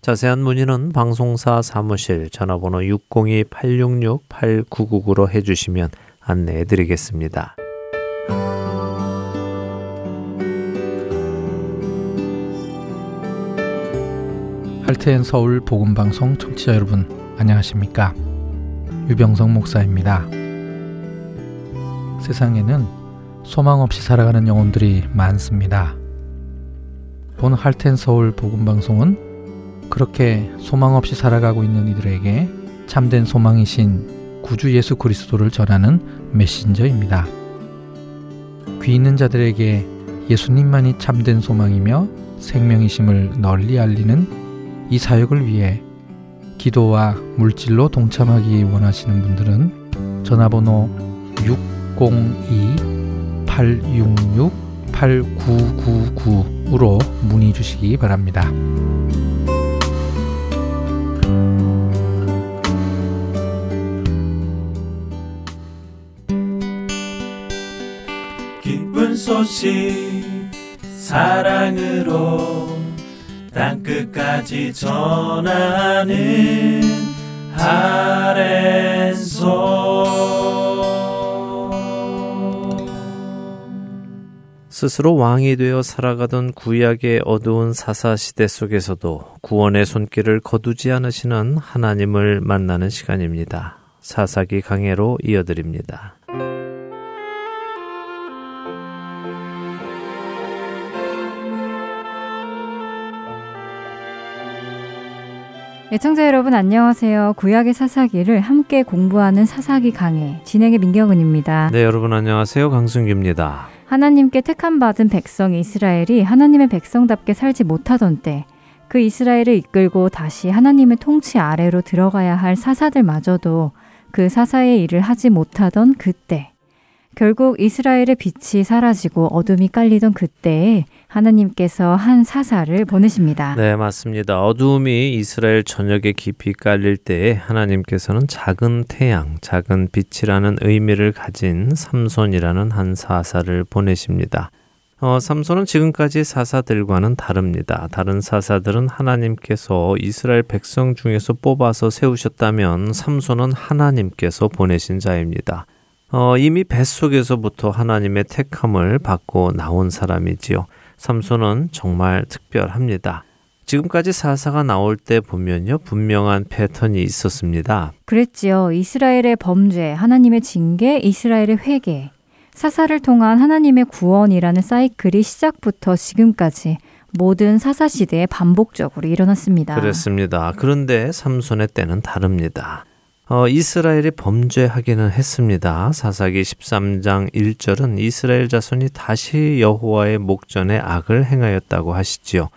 자세한 문의는 방송사 사무실 전화번호 602-866-8999로 해주시면 안내해 드리겠습니다. 하트앤서울 복음방송 청취자 여러분 안녕하십니까? 유병성 목사입니다. 세상에는 소망 없이 살아가는 영혼들이 많습니다. 본 하트앤서울 복음방송은 그렇게 소망 없이 살아가고 있는 이들에게 참된 소망이신 구주 예수 그리스도를 전하는 메신저입니다. 귀 있는 자들에게 예수님만이 참된 소망이며 생명이심을 널리 알리는 이 사역을 위해 기도와 물질로 동참하기 원하시는 분들은 전화번호 602-866-8999으로 문의 주시기 바랍니다. 소식 사랑으로 땅끝까지 전하는 하트앤서울. 스스로 왕이 되어 살아가던 구약의 어두운 사사시대 속에서도 구원의 손길을 거두지 않으시는 하나님을 만나는 시간입니다. 사사기 강해로 이어드립니다. 애청자 여러분 안녕하세요. 구약의 사사기를 함께 공부하는 사사기 강해 진행의 민경은입니다. 네, 여러분 안녕하세요. 강승규입니다. 하나님께 택함 받은 백성 이스라엘이 하나님의 백성답게 살지 못하던 때 그 이스라엘을 이끌고 다시 하나님의 통치 아래로 들어가야 할 사사들마저도 그 사사의 일을 하지 못하던 그때, 결국 이스라엘의 빛이 사라지고 어둠이 깔리던 그때에 하나님께서 한 사사를 보내십니다. 네, 맞습니다. 어둠이 이스라엘 전역에 깊이 깔릴 때에 하나님께서는 작은 태양, 작은 빛이라는 의미를 가진 삼손이라는 한 사사를 보내십니다. 삼손은 지금까지 사사들과는 다릅니다. 다른 사사들은 하나님께서 이스라엘 백성 중에서 뽑아서 세우셨다면 삼손은 하나님께서 보내신 자입니다. 이미 뱃속에서부터 하나님의 택함을 받고 나온 사람이지요. 삼손은 정말 특별합니다. 지금까지 사사가 나올 때 보면요, 분명한 패턴이 있었습니다. 그랬지요. 이스라엘의 범죄, 하나님의 징계, 이스라엘의 회개, 사사를 통한 하나님의 구원이라는 사이클이 시작부터 지금까지 모든 사사시대에 반복적으로 일어났습니다. 그렇습니다. 그런데 삼손의 때는 다릅니다. 이스라엘이 범죄하기는 했습니다. 사사기 13장 1절은 이스라엘 자손이 다시 여호와의 목전에 악을 행하였다고 하시지요.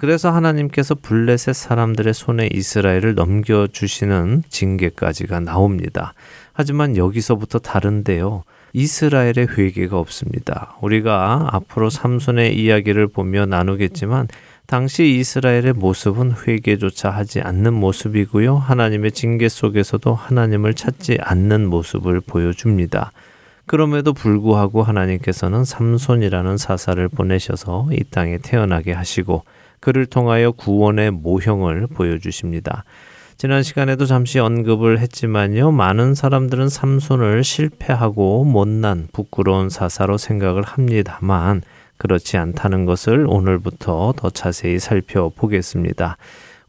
그래서 하나님께서 블레셋 사람들의 손에 이스라엘을 넘겨주시는 징계까지가 나옵니다. 하지만 여기서부터 다른데요. 이스라엘의 회개가 없습니다. 우리가 앞으로 삼손의 이야기를 보며 나누겠지만 당시 이스라엘의 모습은 회개조차 하지 않는 모습이고요. 하나님의 징계 속에서도 하나님을 찾지 않는 모습을 보여줍니다. 그럼에도 불구하고 하나님께서는 삼손이라는 사사를 보내셔서 이 땅에 태어나게 하시고 그를 통하여 구원의 모형을 보여주십니다. 지난 시간에도 잠시 언급을 했지만요. 많은 사람들은 삼손을 실패하고 못난 부끄러운 사사로 생각을 합니다만 그렇지 않다는 것을 오늘부터 더 자세히 살펴보겠습니다.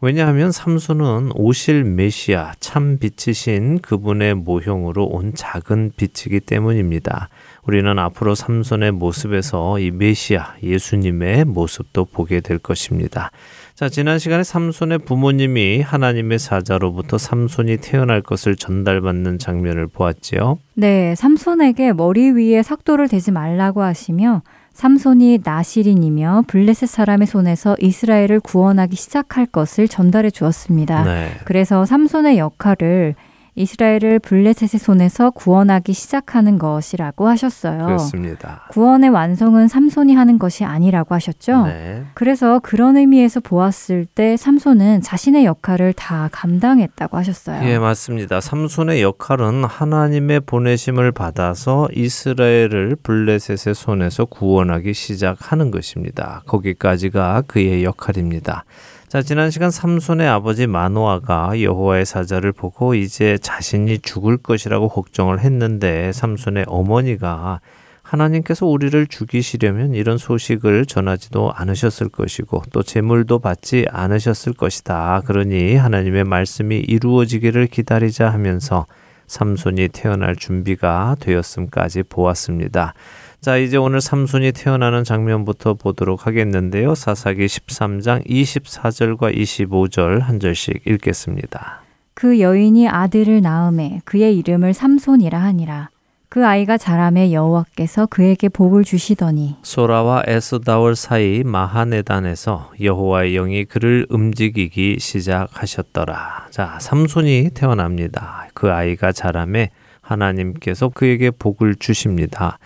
왜냐하면 삼수는 오실 메시아 참 빛이신 그분의 모형으로 온 작은 빛이기 때문입니다. 우리는 앞으로 삼손의 모습에서 이 메시아 예수님의 모습도 보게 될 것입니다. 자, 지난 시간에 삼손의 부모님이 하나님의 사자로부터 삼손이 태어날 것을 전달받는 장면을 보았지요. 네, 삼손에게 머리 위에 삭도를 대지 말라고 하시며 삼손이 나실인이며 블레셋 사람의 손에서 이스라엘을 구원하기 시작할 것을 전달해 주었습니다. 네. 그래서 삼손의 역할을 이스라엘을 블레셋의 손에서 구원하기 시작하는 것이라고 하셨어요. 그렇습니다. 구원의 완성은 삼손이 하는 것이 아니라고 하셨죠. 네. 그래서 그런 의미에서 보았을 때 삼손은 자신의 역할을 다 감당했다고 하셨어요. 예, 맞습니다. 삼손의 역할은 하나님의 보내심을 받아서 이스라엘을 블레셋의 손에서 구원하기 시작하는 것입니다. 거기까지가 그의 역할입니다. 자, 지난 시간 삼손의 아버지 마노아가 여호와의 사자를 보고 이제 자신이 죽을 것이라고 걱정을 했는데 삼손의 어머니가 하나님께서 우리를 죽이시려면 이런 소식을 전하지도 않으셨을 것이고 또 제물도 받지 않으셨을 것이다. 그러니 하나님의 말씀이 이루어지기를 기다리자 하면서 삼손이 태어날 준비가 되었음까지 보았습니다. 자, 이제 오늘 삼손이 태어나는 장면부터 보도록 하겠는데요. 사사기 13장 24절과 25절 한 절씩 읽겠습니다. 그 여인이 아들을 낳음에 그의 이름을 삼손이라 하니라. 그 아이가 자라매 여호와께서 그에게 복을 주시더니 소라와 에스다올 사이 마하네단에서 여호와의 영이 그를 움직이기 시작하셨더라. 자, 삼손이 태어납니다. 그 아이가 자라매 하나님께서 그에게 복을 주십니다.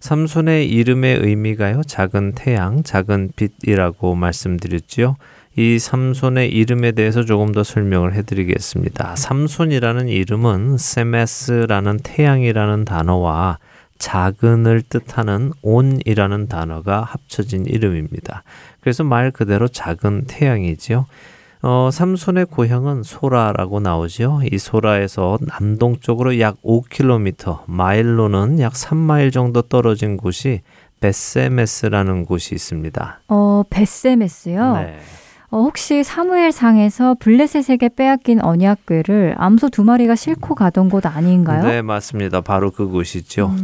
삼손의 이름의 의미가요, 작은 태양, 작은 빛이라고 말씀드렸지요. 이 삼손의 이름에 대해서 조금 더 설명을 해드리겠습니다. 삼손이라는 이름은 세메스라는 태양이라는 단어와 작은을 뜻하는 온이라는 단어가 합쳐진 이름입니다. 그래서 말 그대로 작은 태양이지요. 삼손의 고향은 소라라고 나오죠. 이 소라에서 남동쪽으로 약 5km, 마일로는 약 3마일 정도 떨어진 곳이 벳세메스라는 곳이 있습니다. 벳세메스요? 네. 혹시 사무엘상에서 블레셋에게 빼앗긴 언약궤를 암소 2마리가 싣고 가던 곳 아닌가요? 네, 맞습니다. 바로 그곳이죠.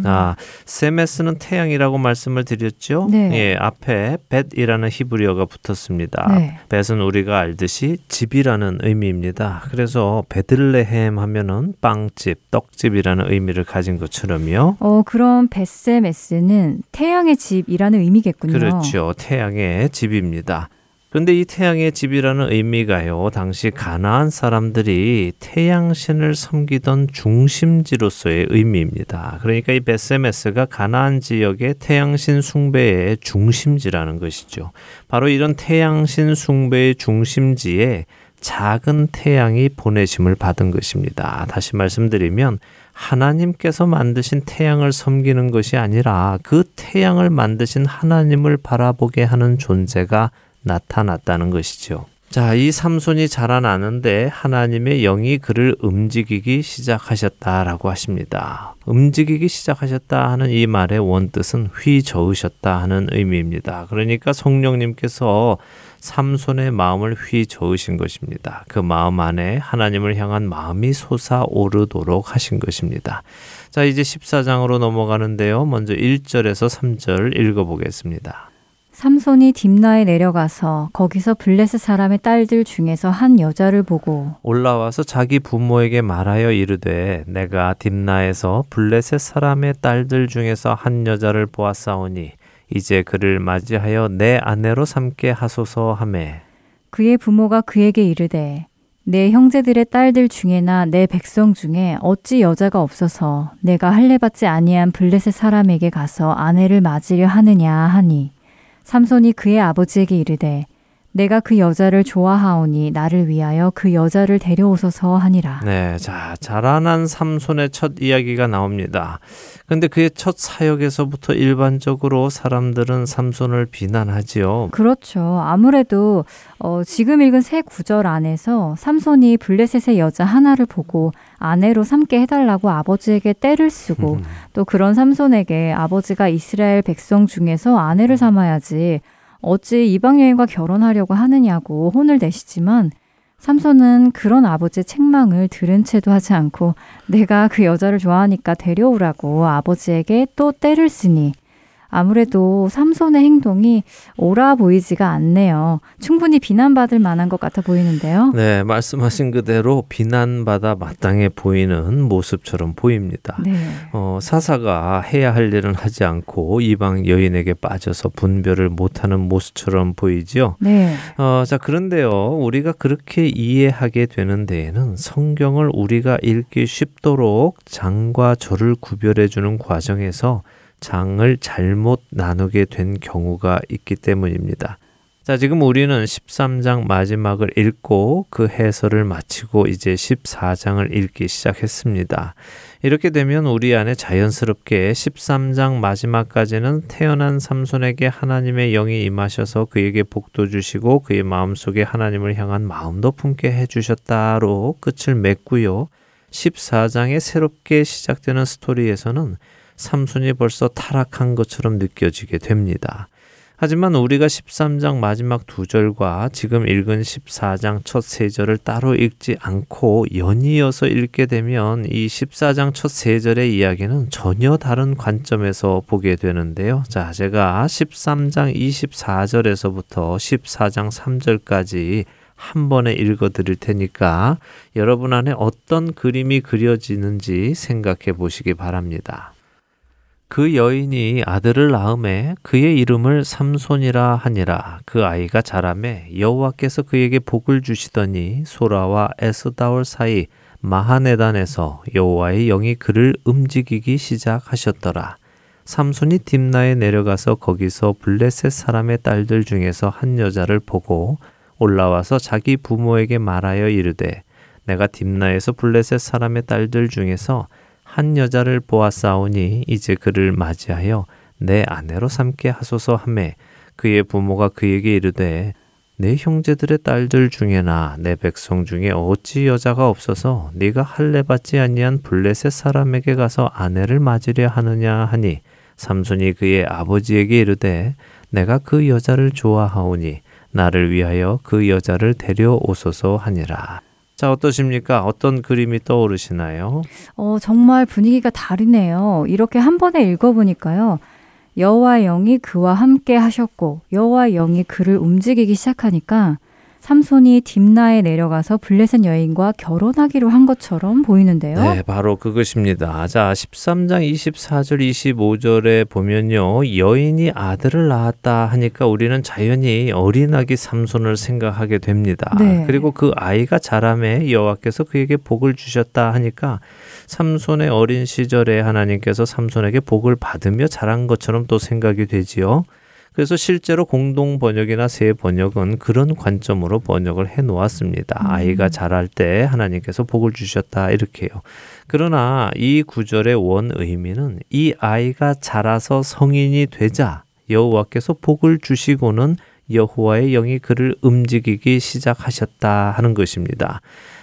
세메스는 태양이라고 말씀을 드렸죠. 네. 예, 앞에 벳이라는 히브리어가 붙었습니다. 네. 벳은 우리가 알듯이 집이라는 의미입니다. 그래서 베들레헴 하면은 빵집, 떡집이라는 의미를 가진 것처럼요. 그럼 벳세메스는 태양의 집이라는 의미겠군요. 그렇죠. 태양의 집입니다. 근데 이 태양의 집이라는 의미가요, 당시 가나안 사람들이 태양신을 섬기던 중심지로서의 의미입니다. 그러니까 이 벳세메스가 가나안 지역의 태양신 숭배의 중심지라는 것이죠. 바로 이런 태양신 숭배의 중심지에 작은 태양이 보내심을 받은 것입니다. 다시 말씀드리면 하나님께서 만드신 태양을 섬기는 것이 아니라 그 태양을 만드신 하나님을 바라보게 하는 존재가 나타났다는 것이죠. 자, 이 삼손이 자라나는데 하나님의 영이 그를 움직이기 시작하셨다라고 하십니다. 움직이기 시작하셨다 하는 이 말의 원뜻은 휘저으셨다 하는 의미입니다. 그러니까 성령님께서 삼손의 마음을 휘저으신 것입니다. 그 마음 안에 하나님을 향한 마음이 솟아오르도록 하신 것입니다. 자, 이제 14장으로 넘어가는데요. 먼저 1절에서 3절 읽어보겠습니다. 삼손이 딥나에 내려가서 거기서 블레셋 사람의 딸들 중에서 한 여자를 보고 올라와서 자기 부모에게 말하여 이르되 내가 딥나에서 블레셋 사람의 딸들 중에서 한 여자를 보았사오니 이제 그를 맞이하여 내 아내로 삼게 하소서 하매 그의 부모가 그에게 이르되 내 형제들의 딸들 중에나 내 백성 중에 어찌 여자가 없어서 내가 할례받지 아니한 블레셋 사람에게 가서 아내를 맞으려 하느냐 하니 삼손이 그의 아버지에게 이르되 내가 그 여자를 좋아하오니 나를 위하여 그 여자를 데려오소서 하니라. 네, 자, 자라난 삼손의 첫 이야기가 나옵니다. 근데 그의 첫 사역에서부터 일반적으로 사람들은 삼손을 비난하지요. 그렇죠. 아무래도 지금 읽은 세 구절 안에서 삼손이 블레셋의 여자 하나를 보고 아내로 삼게 해달라고 아버지에게 떼를 쓰고 또 그런 삼손에게 아버지가 이스라엘 백성 중에서 아내를 삼아야지 어찌 이방 여인과 결혼하려고 하느냐고 혼을 내시지만 삼손은 그런 아버지의 책망을 들은 채도 하지 않고 내가 그 여자를 좋아하니까 데려오라고 아버지에게 또 때를 쓰니 아무래도 삼손의 행동이 옳아 보이지가 않네요. 충분히 비난받을 만한 것 같아 보이는데요. 네, 말씀하신 그대로 비난받아 마땅해 보이는 모습처럼 보입니다. 네. 사사가 해야 할 일은 하지 않고 이방 여인에게 빠져서 분별을 못하는 모습처럼 보이지요. 네. 자, 그런데요, 우리가 그렇게 이해하게 되는 데에는 성경을 우리가 읽기 쉽도록 장과 절을 구별해주는 과정에서 장을 잘못 나누게 된 경우가 있기 때문입니다. 자, 지금 우리는 13장 마지막을 읽고 그 해설을 마치고 이제 14장을 읽기 시작했습니다. 이렇게 되면 우리 안에 자연스럽게 13장 마지막까지는 태어난 삼손에게 하나님의 영이 임하셔서 그에게 복도 주시고 그의 마음속에 하나님을 향한 마음도 품게 해주셨다로 끝을 맺고요. 14장에 새롭게 시작되는 스토리에서는 삼손이 벌써 타락한 것처럼 느껴지게 됩니다. 하지만 우리가 13장 마지막 2절과 지금 읽은 14장 첫 3절을 따로 읽지 않고 연이어서 읽게 되면 이 14장 첫 3절의 이야기는 전혀 다른 관점에서 보게 되는데요. 자, 제가 13장 24절에서부터 14장 3절까지 한 번에 읽어드릴 테니까 여러분 안에 어떤 그림이 그려지는지 생각해 보시기 바랍니다. 그 여인이 아들을 낳음에 그의 이름을 삼손이라 하니라. 그 아이가 자라매 여호와께서 그에게 복을 주시더니 소라와 에스다올 사이 마하네단에서 여호와의 영이 그를 움직이기 시작하셨더라. 삼손이 딥나에 내려가서 거기서 블레셋 사람의 딸들 중에서 한 여자를 보고 올라와서 자기 부모에게 말하여 이르되 내가 딥나에서 블레셋 사람의 딸들 중에서 한 여자를 보았사오니 이제 그를 맞이하여 내 아내로 삼게 하소서 하며 그의 부모가 그에게 이르되 내 형제들의 딸들 중에나 내 백성 중에 어찌 여자가 없어서 네가 할례받지 아니한 블레셋 사람에게 가서 아내를 맞으려 하느냐 하니 삼손이 그의 아버지에게 이르되 내가 그 여자를 좋아하오니 나를 위하여 그 여자를 데려오소서 하니라. 자, 어떠십니까? 어떤 그림이 떠오르시나요? 정말 분위기가 다르네요. 이렇게 한 번에 읽어보니까요. 여호와의 영이 그와 함께 하셨고 여호와의 영이 그를 움직이기 시작하니까 삼손이 딥나에 내려가서 블레셋 여인과 결혼하기로 한 것처럼 보이는데요. 네, 바로 그것입니다. 자, 13장 24절 25절에 보면요. 여인이 아들을 낳았다 하니까 우리는 자연히 어린아기 삼손을 생각하게 됩니다. 네. 그리고 그 아이가 자라매 여호와께서 그에게 복을 주셨다 하니까 삼손의 어린 시절에 하나님께서 삼손에게 복을 받으며 자란 것처럼 또 생각이 되지요. 그래서 실제로 공동번역이나 새 번역은 그런 관점으로 번역을 해놓았습니다. 아이가 자랄 때 하나님께서 복을 주셨다 이렇게요. 그러나 이 구절의 원 의미는 이 아이가 자라서 성인이 되자 여호와께서 복을 주시고는 여호와의 영이 그를 움직이기 시작하셨다 하는 것입니다.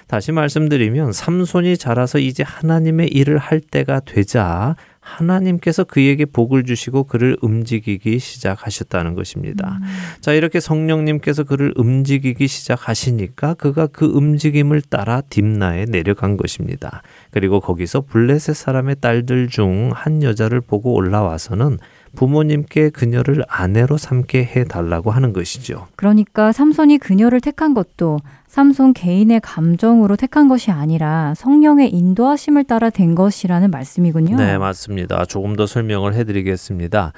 다시 말씀드리면 삼손이 자라서 이제 하나님의 일을 할 때가 되자 하나님께서 그에게 복을 주시고 그를 움직이기 시작하셨다는 것입니다. 자, 이렇게 성령님께서 그를 움직이기 시작하시니까 그가 그 움직임을 따라 딥나에 내려간 것입니다. 그리고 거기서 블레셋 사람의 딸들 중 한 여자를 보고 올라와서는 부모님께 그녀를 아내로 삼게 해달라고 하는 것이죠. 그러니까 삼손이 그녀를 택한 것도 삼손 개인의 감정으로 택한 것이 아니라 성령의 인도하심을 따라 된 것이라는 말씀이군요. 네, 맞습니다. 조금 더 설명을 해드리겠습니다.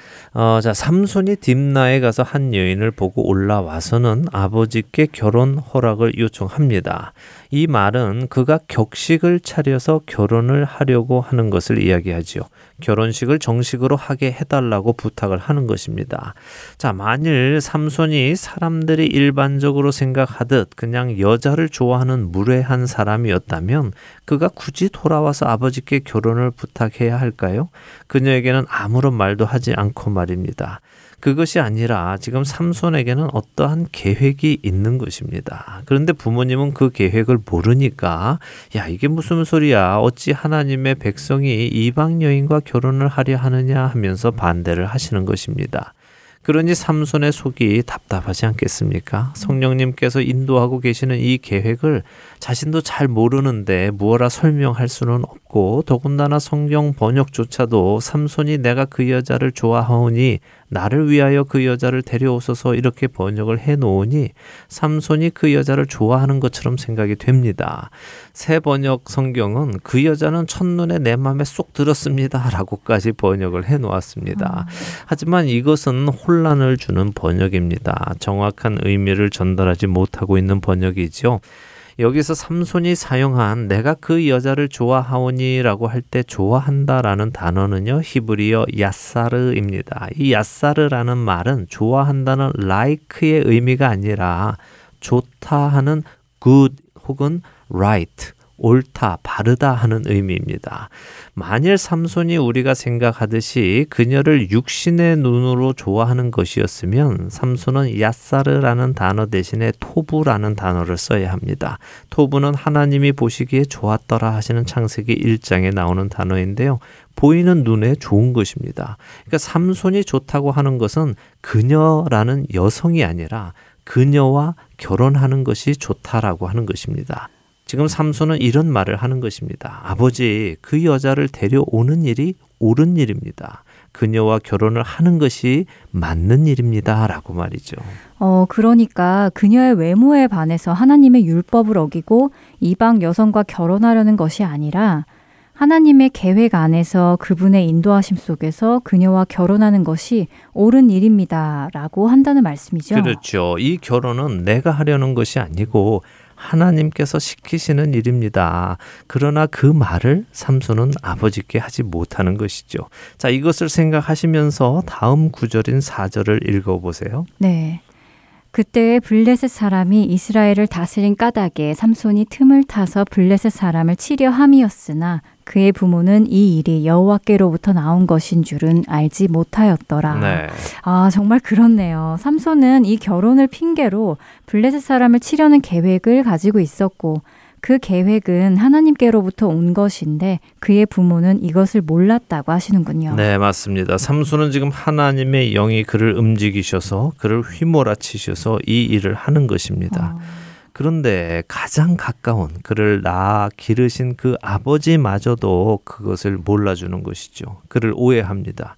자, 삼손이 딥나에 가서 한 여인을 보고 올라와서는 아버지께 결혼 허락을 요청합니다. 이 말은 그가 격식을 차려서 결혼을 하려고 하는 것을 이야기하지요. 결혼식을 정식으로 하게 해달라고 부탁을 하는 것입니다. 자, 만일 삼손이 사람들이 일반적으로 생각하듯 그냥 여자를 좋아하는 무례한 사람이었다면 그가 굳이 돌아와서 아버지께 결혼을 부탁해야 할까요? 그녀에게는 아무런 말도 하지 않고 말입니다. 그것이 아니라 지금 삼손에게는 어떠한 계획이 있는 것입니다. 그런데 부모님은 그 계획을 모르니까 야, 이게 무슨 소리야, 어찌 하나님의 백성이 이방 여인과 결혼을 하려 하느냐 하면서 반대를 하시는 것입니다. 그러니 삼손의 속이 답답하지 않겠습니까? 성령님께서 인도하고 계시는 이 계획을 자신도 잘 모르는데 무엇라 설명할 수는 없고, 더군다나 성경 번역조차도 삼손이 내가 그 여자를 좋아하오니 나를 위하여 그 여자를 데려오소서 이렇게 번역을 해놓으니 삼손이 그 여자를 좋아하는 것처럼 생각이 됩니다. 새 번역 성경은 그 여자는 첫눈에 내 마음에 쏙 들었습니다 라고까지 번역을 해놓았습니다. 하지만 이것은 혼란을 주는 번역입니다. 정확한 의미를 전달하지 못하고 있는 번역이죠. 여기서 삼손이 사용한 내가 그 여자를 좋아하오니 라고 할 때 좋아한다라는 단어는요, 히브리어 야사르입니다. 이 야사르라는 말은 좋아한다는 like의 의미가 아니라 좋다 하는 good 혹은 right, 옳다, 바르다 하는 의미입니다. 만일 삼손이 우리가 생각하듯이 그녀를 육신의 눈으로 좋아하는 것이었으면 삼손은 야사르라는 단어 대신에 토부라는 단어를 써야 합니다. 토부는 하나님이 보시기에 좋았더라 하시는 창세기 1장에 나오는 단어인데요. 보이는 눈에 좋은 것입니다. 그러니까 삼손이 좋다고 하는 것은 그녀라는 여성이 아니라 그녀와 결혼하는 것이 좋다라고 하는 것입니다. 지금 삼손은 이런 말을 하는 것입니다. 아버지, 그 여자를 데려오는 일이 옳은 일입니다. 그녀와 결혼을 하는 것이 맞는 일입니다. 라고 말이죠. 그러니까 그녀의 외모에 반해서 하나님의 율법을 어기고 이방 여성과 결혼하려는 것이 아니라 하나님의 계획 안에서 그분의 인도하심 속에서 그녀와 결혼하는 것이 옳은 일입니다. 라고 한다는 말씀이죠. 그렇죠. 이 결혼은 내가 하려는 것이 아니고 하나님께서 시키시는 일입니다. 그러나 그 말을 삼손은 아버지께 하지 못하는 것이죠. 자, 이것을 생각하시면서 다음 구절인 4절을 읽어보세요. 네. 그때 블레셋 사람이 이스라엘을 다스린 까닭에 삼손이 틈을 타서 블레셋 사람을 치려 함이었으나 그의 부모는 이 일이 여호와께로부터 나온 것인 줄은 알지 못하였더라. 네. 아, 정말 그렇네요. 삼손은 이 결혼을 핑계로 블레셋 사람을 치려는 계획을 가지고 있었고 그 계획은 하나님께로부터 온 것인데 그의 부모는 이것을 몰랐다고 하시는군요. 네, 맞습니다. 삼손은 지금 하나님의 영이 그를 움직이셔서 그를 휘몰아치셔서 이 일을 하는 것입니다. 그런데 가장 가까운 그를 낳아 기르신 그 아버지마저도 그것을 몰라주는 것이죠. 그를 오해합니다.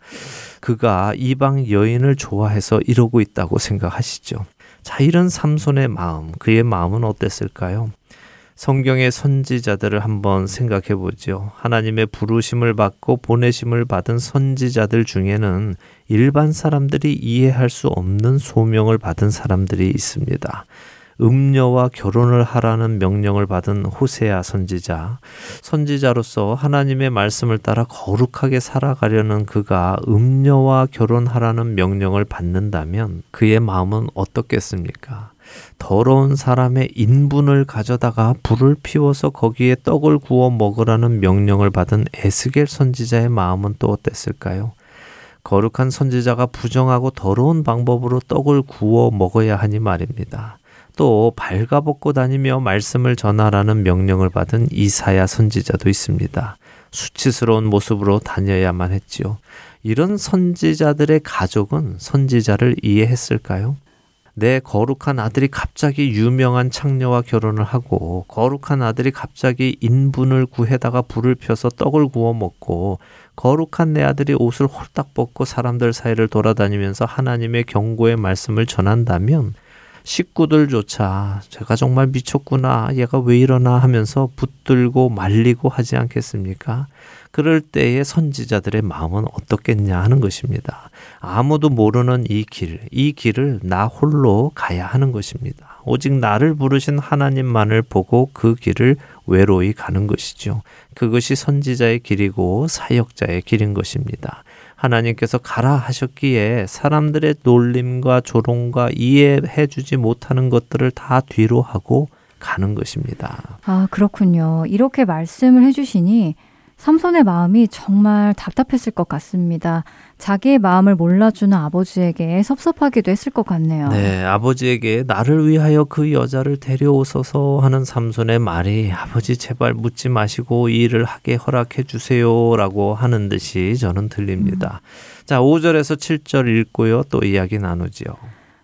그가 이방 여인을 좋아해서 이러고 있다고 생각하시죠. 자, 이런 삼손의 마음, 그의 마음은 어땠을까요? 성경의 선지자들을 한번 생각해 보죠. 하나님의 부르심을 받고 보내심을 받은 선지자들 중에는 일반 사람들이 이해할 수 없는 소명을 받은 사람들이 있습니다. 음녀와 결혼을 하라는 명령을 받은 호세아 선지자, 선지자로서 하나님의 말씀을 따라 거룩하게 살아가려는 그가 음녀와 결혼하라는 명령을 받는다면 그의 마음은 어떻겠습니까? 더러운 사람의 인분을 가져다가 불을 피워서 거기에 떡을 구워 먹으라는 명령을 받은 에스겔 선지자의 마음은 또 어땠을까요? 거룩한 선지자가 부정하고 더러운 방법으로 떡을 구워 먹어야 하니 말입니다. 또 발가벗고 다니며 말씀을 전하라는 명령을 받은 이사야 선지자도 있습니다. 수치스러운 모습으로 다녀야만 했지요. 이런 선지자들의 가족은 선지자를 이해했을까요? 내 거룩한 아들이 갑자기 유명한 창녀와 결혼을 하고 거룩한 아들이 갑자기 인분을 구해다가 불을 펴서 떡을 구워 먹고 거룩한 내 아들이 옷을 홀딱 벗고 사람들 사이를 돌아다니면서 하나님의 경고의 말씀을 전한다면 식구들조차 제가 정말 미쳤구나, 얘가 왜 이러나 하면서 붙들고 말리고 하지 않겠습니까? 그럴 때의 선지자들의 마음은 어떻겠냐 하는 것입니다. 아무도 모르는 이 길을 나 홀로 가야 하는 것입니다. 오직 나를 부르신 하나님만을 보고 그 길을 외로이 가는 것이죠. 그것이 선지자의 길이고 사역자의 길인 것입니다. 하나님께서 가라 하셨기에 사람들의 놀림과 조롱과 이해해주지 못하는 것들을 다 뒤로 하고 가는 것입니다. 아, 그렇군요. 이렇게 말씀을 해주시니 삼손의 마음이 정말 답답했을 것 같습니다. 자기의 마음을 몰라주는 아버지에게 섭섭하기도 했을 것 같네요. 네, 아버지에게 나를 위하여 그 여자를 데려오소서 하는 삼손의 말이 아버지 제발 묻지 마시고 이 일을 하게 허락해 주세요 라고 하는 듯이 저는 들립니다. 자, 5절에서 7절 읽고요. 또 이야기 나누지요.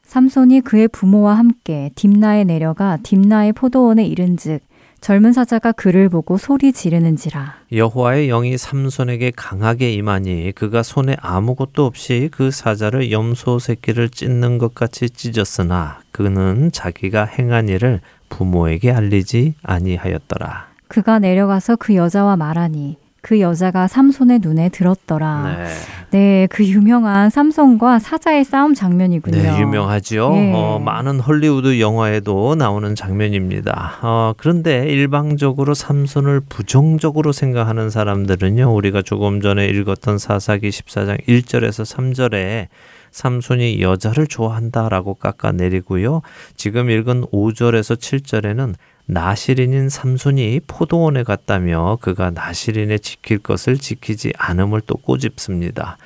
삼손이 그의 부모와 함께 딥나에 내려가 딥나의 포도원에 이른즉 젊은 사자가 그를 보고 소리 지르는지라. 여호와의 영이 삼손에게 강하게 임하니 그가 손에 아무것도 없이 그 사자를 염소 새끼를 찢는 것 같이 찢었으나 그는 자기가 행한 일을 부모에게 알리지 아니하였더라. 그가 내려가서 그 여자와 말하니 그 여자가 삼손의 눈에 들었더라. 네, 그 유명한 삼손과 사자의 싸움 장면이군요. 네, 유명하죠. 네. 많은 헐리우드 영화에도 나오는 장면입니다. 그런데 일방적으로 삼손을 부정적으로 생각하는 사람들은요, 우리가 조금 전에 읽었던 사사기 14장 1절에서 3절에 삼손이 여자를 좋아한다라고 깎아내리고요. 지금 읽은 5절에서 7절에는 나실인인 삼손이 포도원에 갔다며 그가 나실인의 지킬 것을 지키지 않음을 또 꼬집습니다.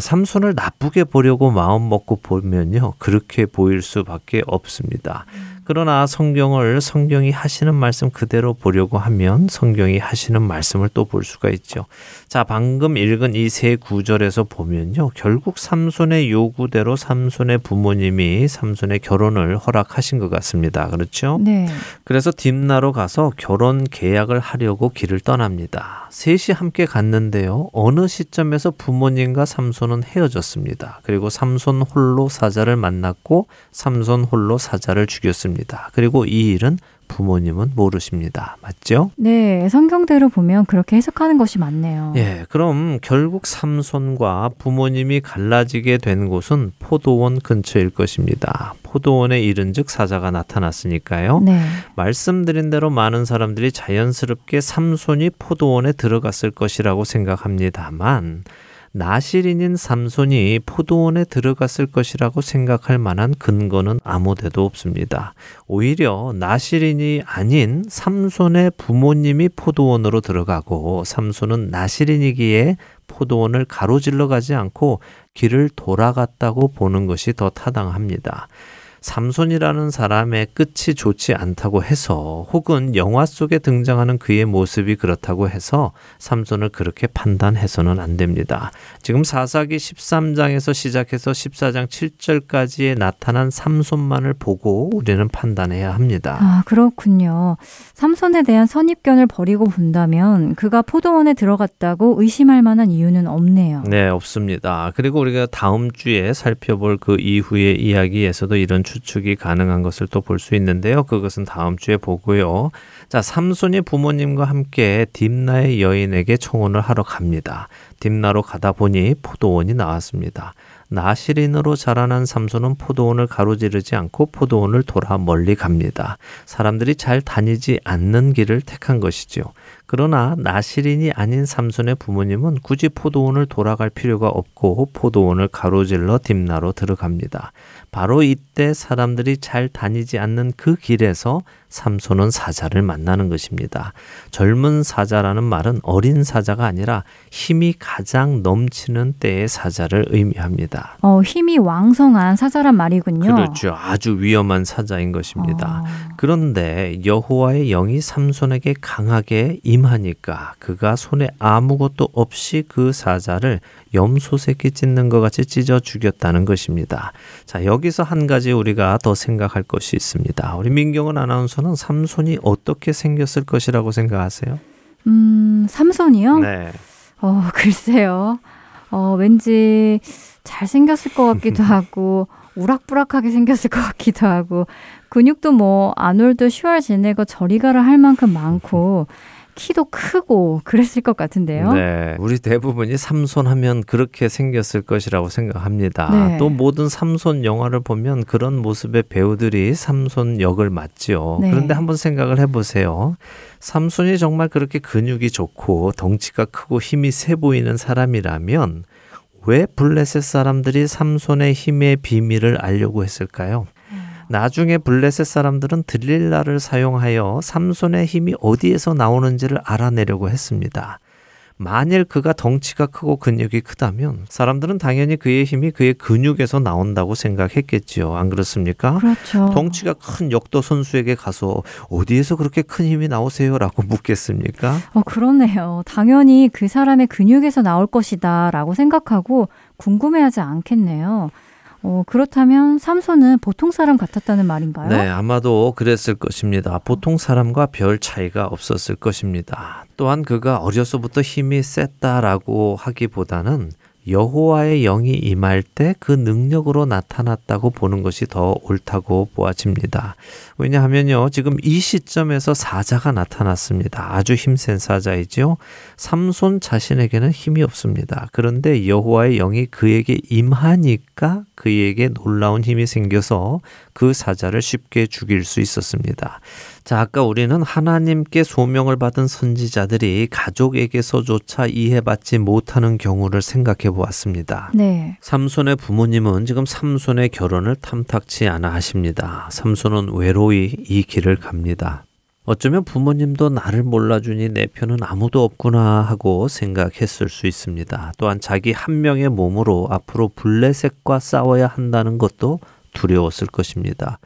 삼손을 나쁘게 보려고 마음먹고 보면요, 그렇게 보일 수밖에 없습니다. 그러나 성경이 하시는 말씀 그대로 보려고 하면 성경이 하시는 말씀을 또 볼 수가 있죠. 자, 방금 읽은 이 세 구절에서 보면요, 결국 삼손의 요구대로 삼손의 부모님이 삼손의 결혼을 허락하신 것 같습니다. 그렇죠? 네. 그래서 딥나로 가서 결혼 계약을 하려고 길을 떠납니다. 셋이 함께 갔는데요, 어느 시점에서 부모님과 삼손은 헤어졌습니다. 그리고 삼손 홀로 사자를 만났고 삼손 홀로 사자를 죽였습니다. 그리고 이 일은 부모님은 모르십니다. 맞죠? 네, 성경대로 보면 그렇게 해석하는 것이 맞네요. 예, 그럼 결국 삼손과 부모님이 갈라지게 된 곳은 포도원 근처일 것입니다. 포도원에 이른즉 사자가 나타났으니까요. 네. 말씀드린 대로 많은 사람들이 자연스럽게 삼손이 포도원에 들어갔을 것이라고 생각합니다만 나실인인 삼손이 포도원에 들어갔을 것이라고 생각할 만한 근거는 아무데도 없습니다. 오히려 나실인이 아닌 삼손의 부모님이 포도원으로 들어가고 삼손은 나실인이기에 포도원을 가로질러 가지 않고 길을 돌아갔다고 보는 것이 더 타당합니다. 삼손이라는 사람의 끝이 좋지 않다고 해서 혹은 영화 속에 등장하는 그의 모습이 그렇다고 해서 삼손을 그렇게 판단해서는 안 됩니다. 지금 사사기 13장에서 시작해서 14장 7절까지에 나타난 삼손만을 보고 우리는 판단해야 합니다. 아, 그렇군요. 삼손에 대한 선입견을 버리고 본다면 그가 포도원에 들어갔다고 의심할 만한 이유는 없네요. 네, 없습니다. 그리고 우리가 다음 주에 살펴볼 그 이후의 이야기에서도 이런 추측이 가능한 것을 또 볼 수 있는데요. 그것은 다음 주에 보고요. 자, 삼손이 부모님과 함께 딥나의 여인에게 청혼을 하러 갑니다. 딥나로 가다 보니 포도원이 나왔습니다. 나실인으로 자라난 삼손은 포도원을 가로지르지 않고 포도원을 돌아 멀리 갑니다. 사람들이 잘 다니지 않는 길을 택한 것이죠. 그러나 나실인이 아닌 삼손의 부모님은 굳이 포도원을 돌아갈 필요가 없고 포도원을 가로질러 딥나로 들어갑니다. 바로 이때 사람들이 잘 다니지 않는 그 길에서 삼손은 사자를 만나는 것입니다. 젊은 사자라는 말은 어린 사자가 아니라 힘이 가장 넘치는 때의 사자를 의미합니다. 힘이 왕성한 사자란 말이군요. 그렇죠. 아주 위험한 사자인 것입니다. 그런데 여호와의 영이 삼손에게 강하게 임하니까 그가 손에 아무것도 없이 그 사자를 염소 새끼 찢는 것 같이 찢어 죽였다는 것입니다. 자, 여기서 한 가지 우리가 더 생각할 것이 있습니다. 우리 민경은 아나운서는 삼손이 어떻게 생겼을 것이라고 생각하세요? 삼손이요? 네. 글쎄요. 왠지 잘생겼을 것 같기도 하고 우락부락하게 생겼을 것 같기도 하고 근육도 뭐 아놀드 슈왈제네거 저리가라 할 만큼 많고 키도 크고 그랬을 것 같은데요. 네, 우리 대부분이 삼손 하면 그렇게 생겼을 것이라고 생각합니다. 네. 또 모든 삼손 영화를 보면 그런 모습의 배우들이 삼손 역을 맡죠. 네. 그런데 한번 생각을 해보세요. 삼손이 정말 그렇게 근육이 좋고 덩치가 크고 힘이 세 보이는 사람이라면 왜 블레셋 사람들이 삼손의 힘의 비밀을 알려고 했을까요? 나중에 블레셋 사람들은 들릴라를 사용하여 삼손의 힘이 어디에서 나오는지를 알아내려고 했습니다. 만일 그가 덩치가 크고 근육이 크다면 사람들은 당연히 그의 힘이 그의 근육에서 나온다고 생각했겠지요. 안 그렇습니까? 그렇죠. 덩치가 큰 역도 선수에게 가서 어디에서 그렇게 큰 힘이 나오세요? 라고 묻겠습니까? 그러네요. 당연히 그 사람의 근육에서 나올 것이다 라고 생각하고 궁금해하지 않겠네요. 그렇다면 삼손은 보통 사람 같았다는 말인가요? 네, 아마도 그랬을 것입니다. 보통 사람과 별 차이가 없었을 것입니다. 또한 그가 어려서부터 힘이 셌다라고 하기보다는 여호와의 영이 임할 때 그 능력으로 나타났다고 보는 것이 더 옳다고 보아집니다. 왜냐하면요, 지금 이 시점에서 사자가 나타났습니다. 아주 힘센 사자이지요. 삼손 자신에게는 힘이 없습니다. 그런데 여호와의 영이 그에게 임하니까 그에게 놀라운 힘이 생겨서 그 사자를 쉽게 죽일 수 있었습니다. 자, 아까 우리는 하나님께 소명을 받은 선지자들이 가족에게서조차 이해받지 못하는 경우를 생각해 보았습니다. 네. 삼손의 부모님은 지금 삼손의 결혼을 탐탁치 않아 하십니다. 삼손은 외로이 이 길을 갑니다. 어쩌면 부모님도 나를 몰라주니 내 편은 아무도 없구나 하고 생각했을 수 있습니다. 또한 자기 한 명의 몸으로 앞으로 블레셋과 싸워야 한다는 것도 두려웠을 것입니다.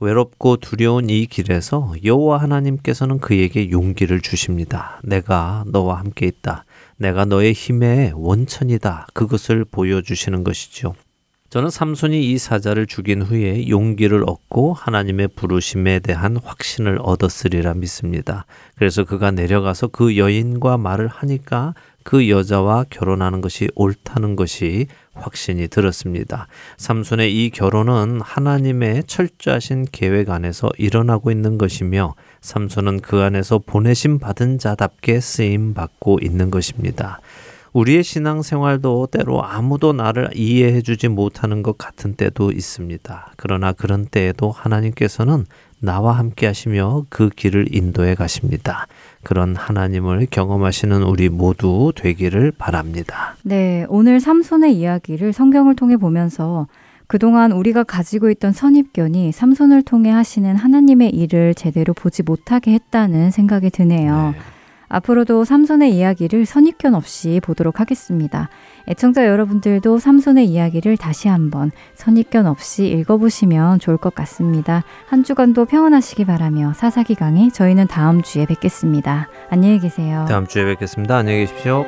외롭고 두려운 이 길에서 여호와 하나님께서는 그에게 용기를 주십니다. 내가 너와 함께 있다. 내가 너의 힘의 원천이다. 그것을 보여주시는 것이죠. 저는 삼손이 이 사자를 죽인 후에 용기를 얻고 하나님의 부르심에 대한 확신을 얻었으리라 믿습니다. 그래서 그가 내려가서 그 여인과 말을 하니까 그 여자와 결혼하는 것이 옳다는 것이 확신이 들었습니다. 삼손의 이 결혼은 하나님의 철저하신 계획 안에서 일어나고 있는 것이며 삼손은 그 안에서 보내심 받은 자답게 쓰임받고 있는 것입니다. 우리의 신앙생활도 때로 아무도 나를 이해해 주지 못하는 것 같은 때도 있습니다. 그러나 그런 때에도 하나님께서는 나와 함께 하시며 그 길을 인도해 가십니다. 그런 하나님을 경험하시는 우리 모두 되기를 바랍니다. 네, 오늘 삼손의 이야기를 성경을 통해 보면서 그동안 우리가 가지고 있던 선입견이 삼손을 통해 하시는 하나님의 일을 제대로 보지 못하게 했다는 생각이 드네요. 네. 앞으로도 삼손의 이야기를 선입견 없이 보도록 하겠습니다. 애청자 여러분들도 삼손의 이야기를 다시 한번 선입견 없이 읽어보시면 좋을 것 같습니다. 한 주간도 평안하시기 바라며 사사기 강의 저희는 다음 주에 뵙겠습니다. 안녕히 계세요. 다음 주에 뵙겠습니다. 안녕히 계십시오.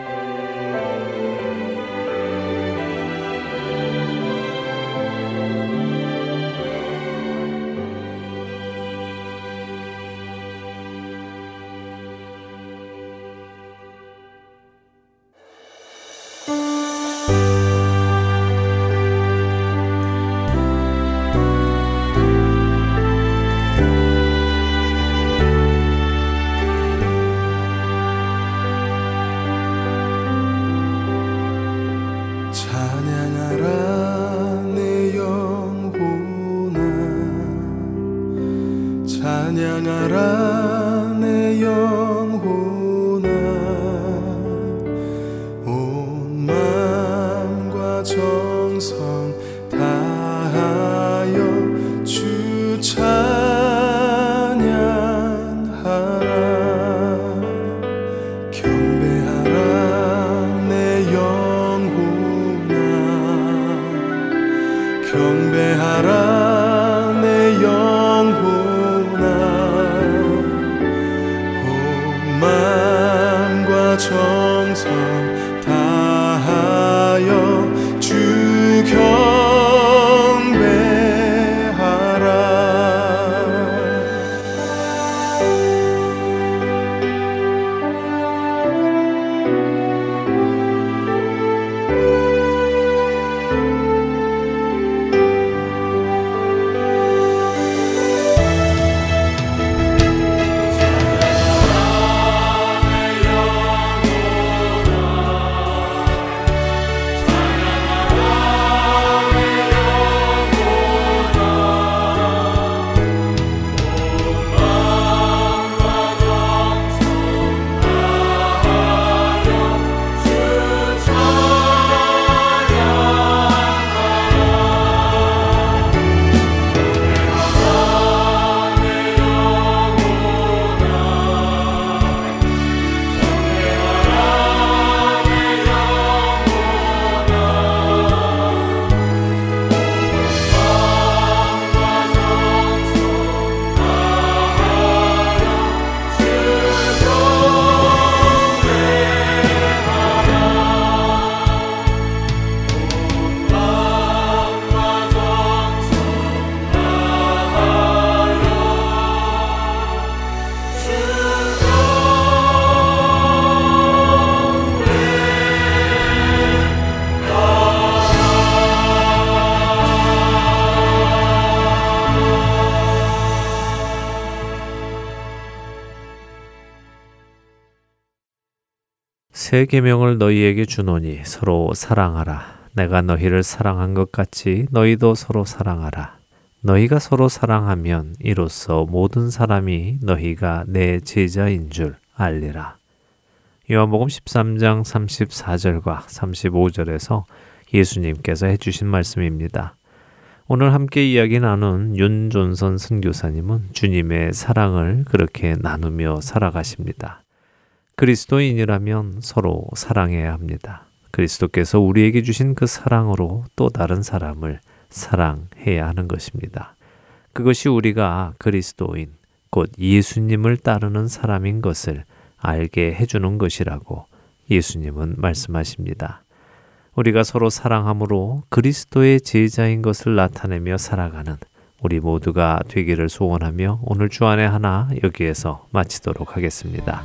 정성 다하여 주 경 새 계명을 너희에게 주노니 서로 사랑하라. 내가 너희를 사랑한 것 같이 너희도 서로 사랑하라. 너희가 서로 사랑하면 이로써 모든 사람이 너희가 내 제자인 줄 알리라. 요한복음 13장 34절과 35절에서 예수님께서 해주신 말씀입니다. 오늘 함께 이야기 나눈 윤존선 선교사님은 주님의 사랑을 그렇게 나누며 살아가십니다. 그리스도인이라면 서로 사랑해야 합니다. 그리스도께서 우리에게 주신 그 사랑으로 또 다른 사람을 사랑해야 하는 것입니다. 그것이 우리가 그리스도인, 곧 예수님을 따르는 사람인 것을 알게 해주는 것이라고 예수님은 말씀하십니다. 우리가 서로 사랑함으로 그리스도의 제자인 것을 나타내며 살아가는 우리 모두가 되기를 소원하며 오늘 주안의 하나 여기에서 마치도록 하겠습니다.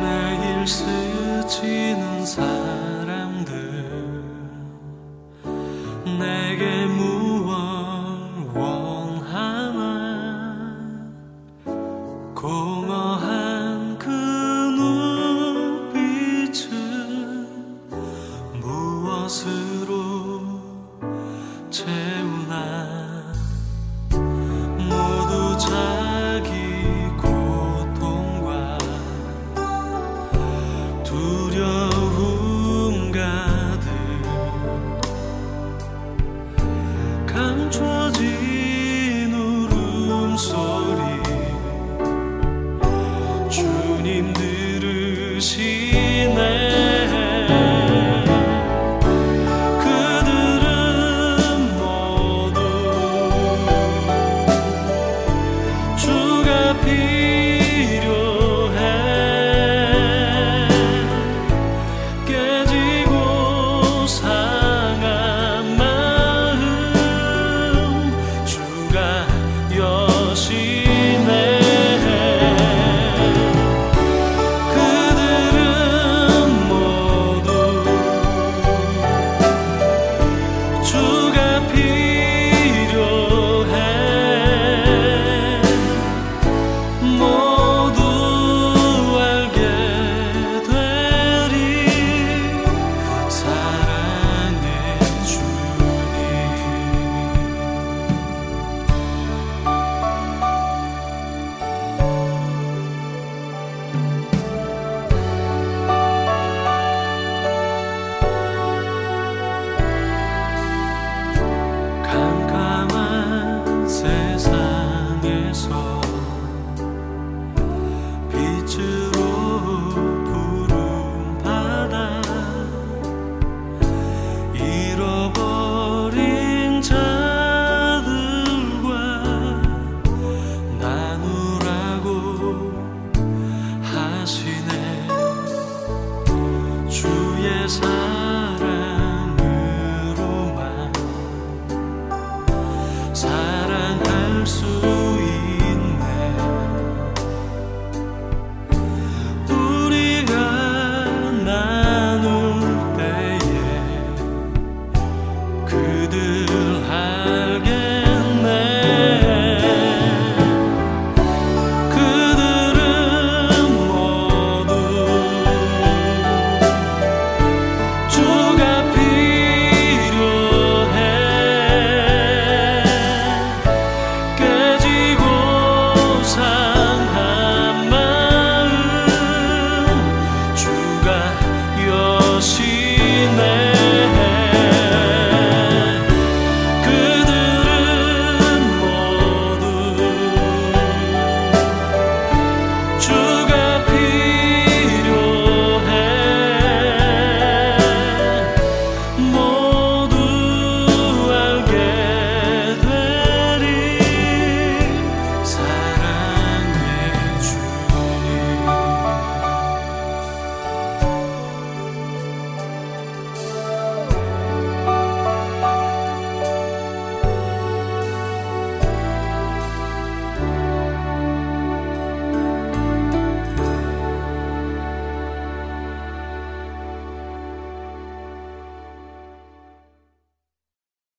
매일 스치는 사람들 내게 무엇 원하나 공허한 그 눈빛은 무엇으로 채우나 모두 자기 고통과 두려움 가득 감춰진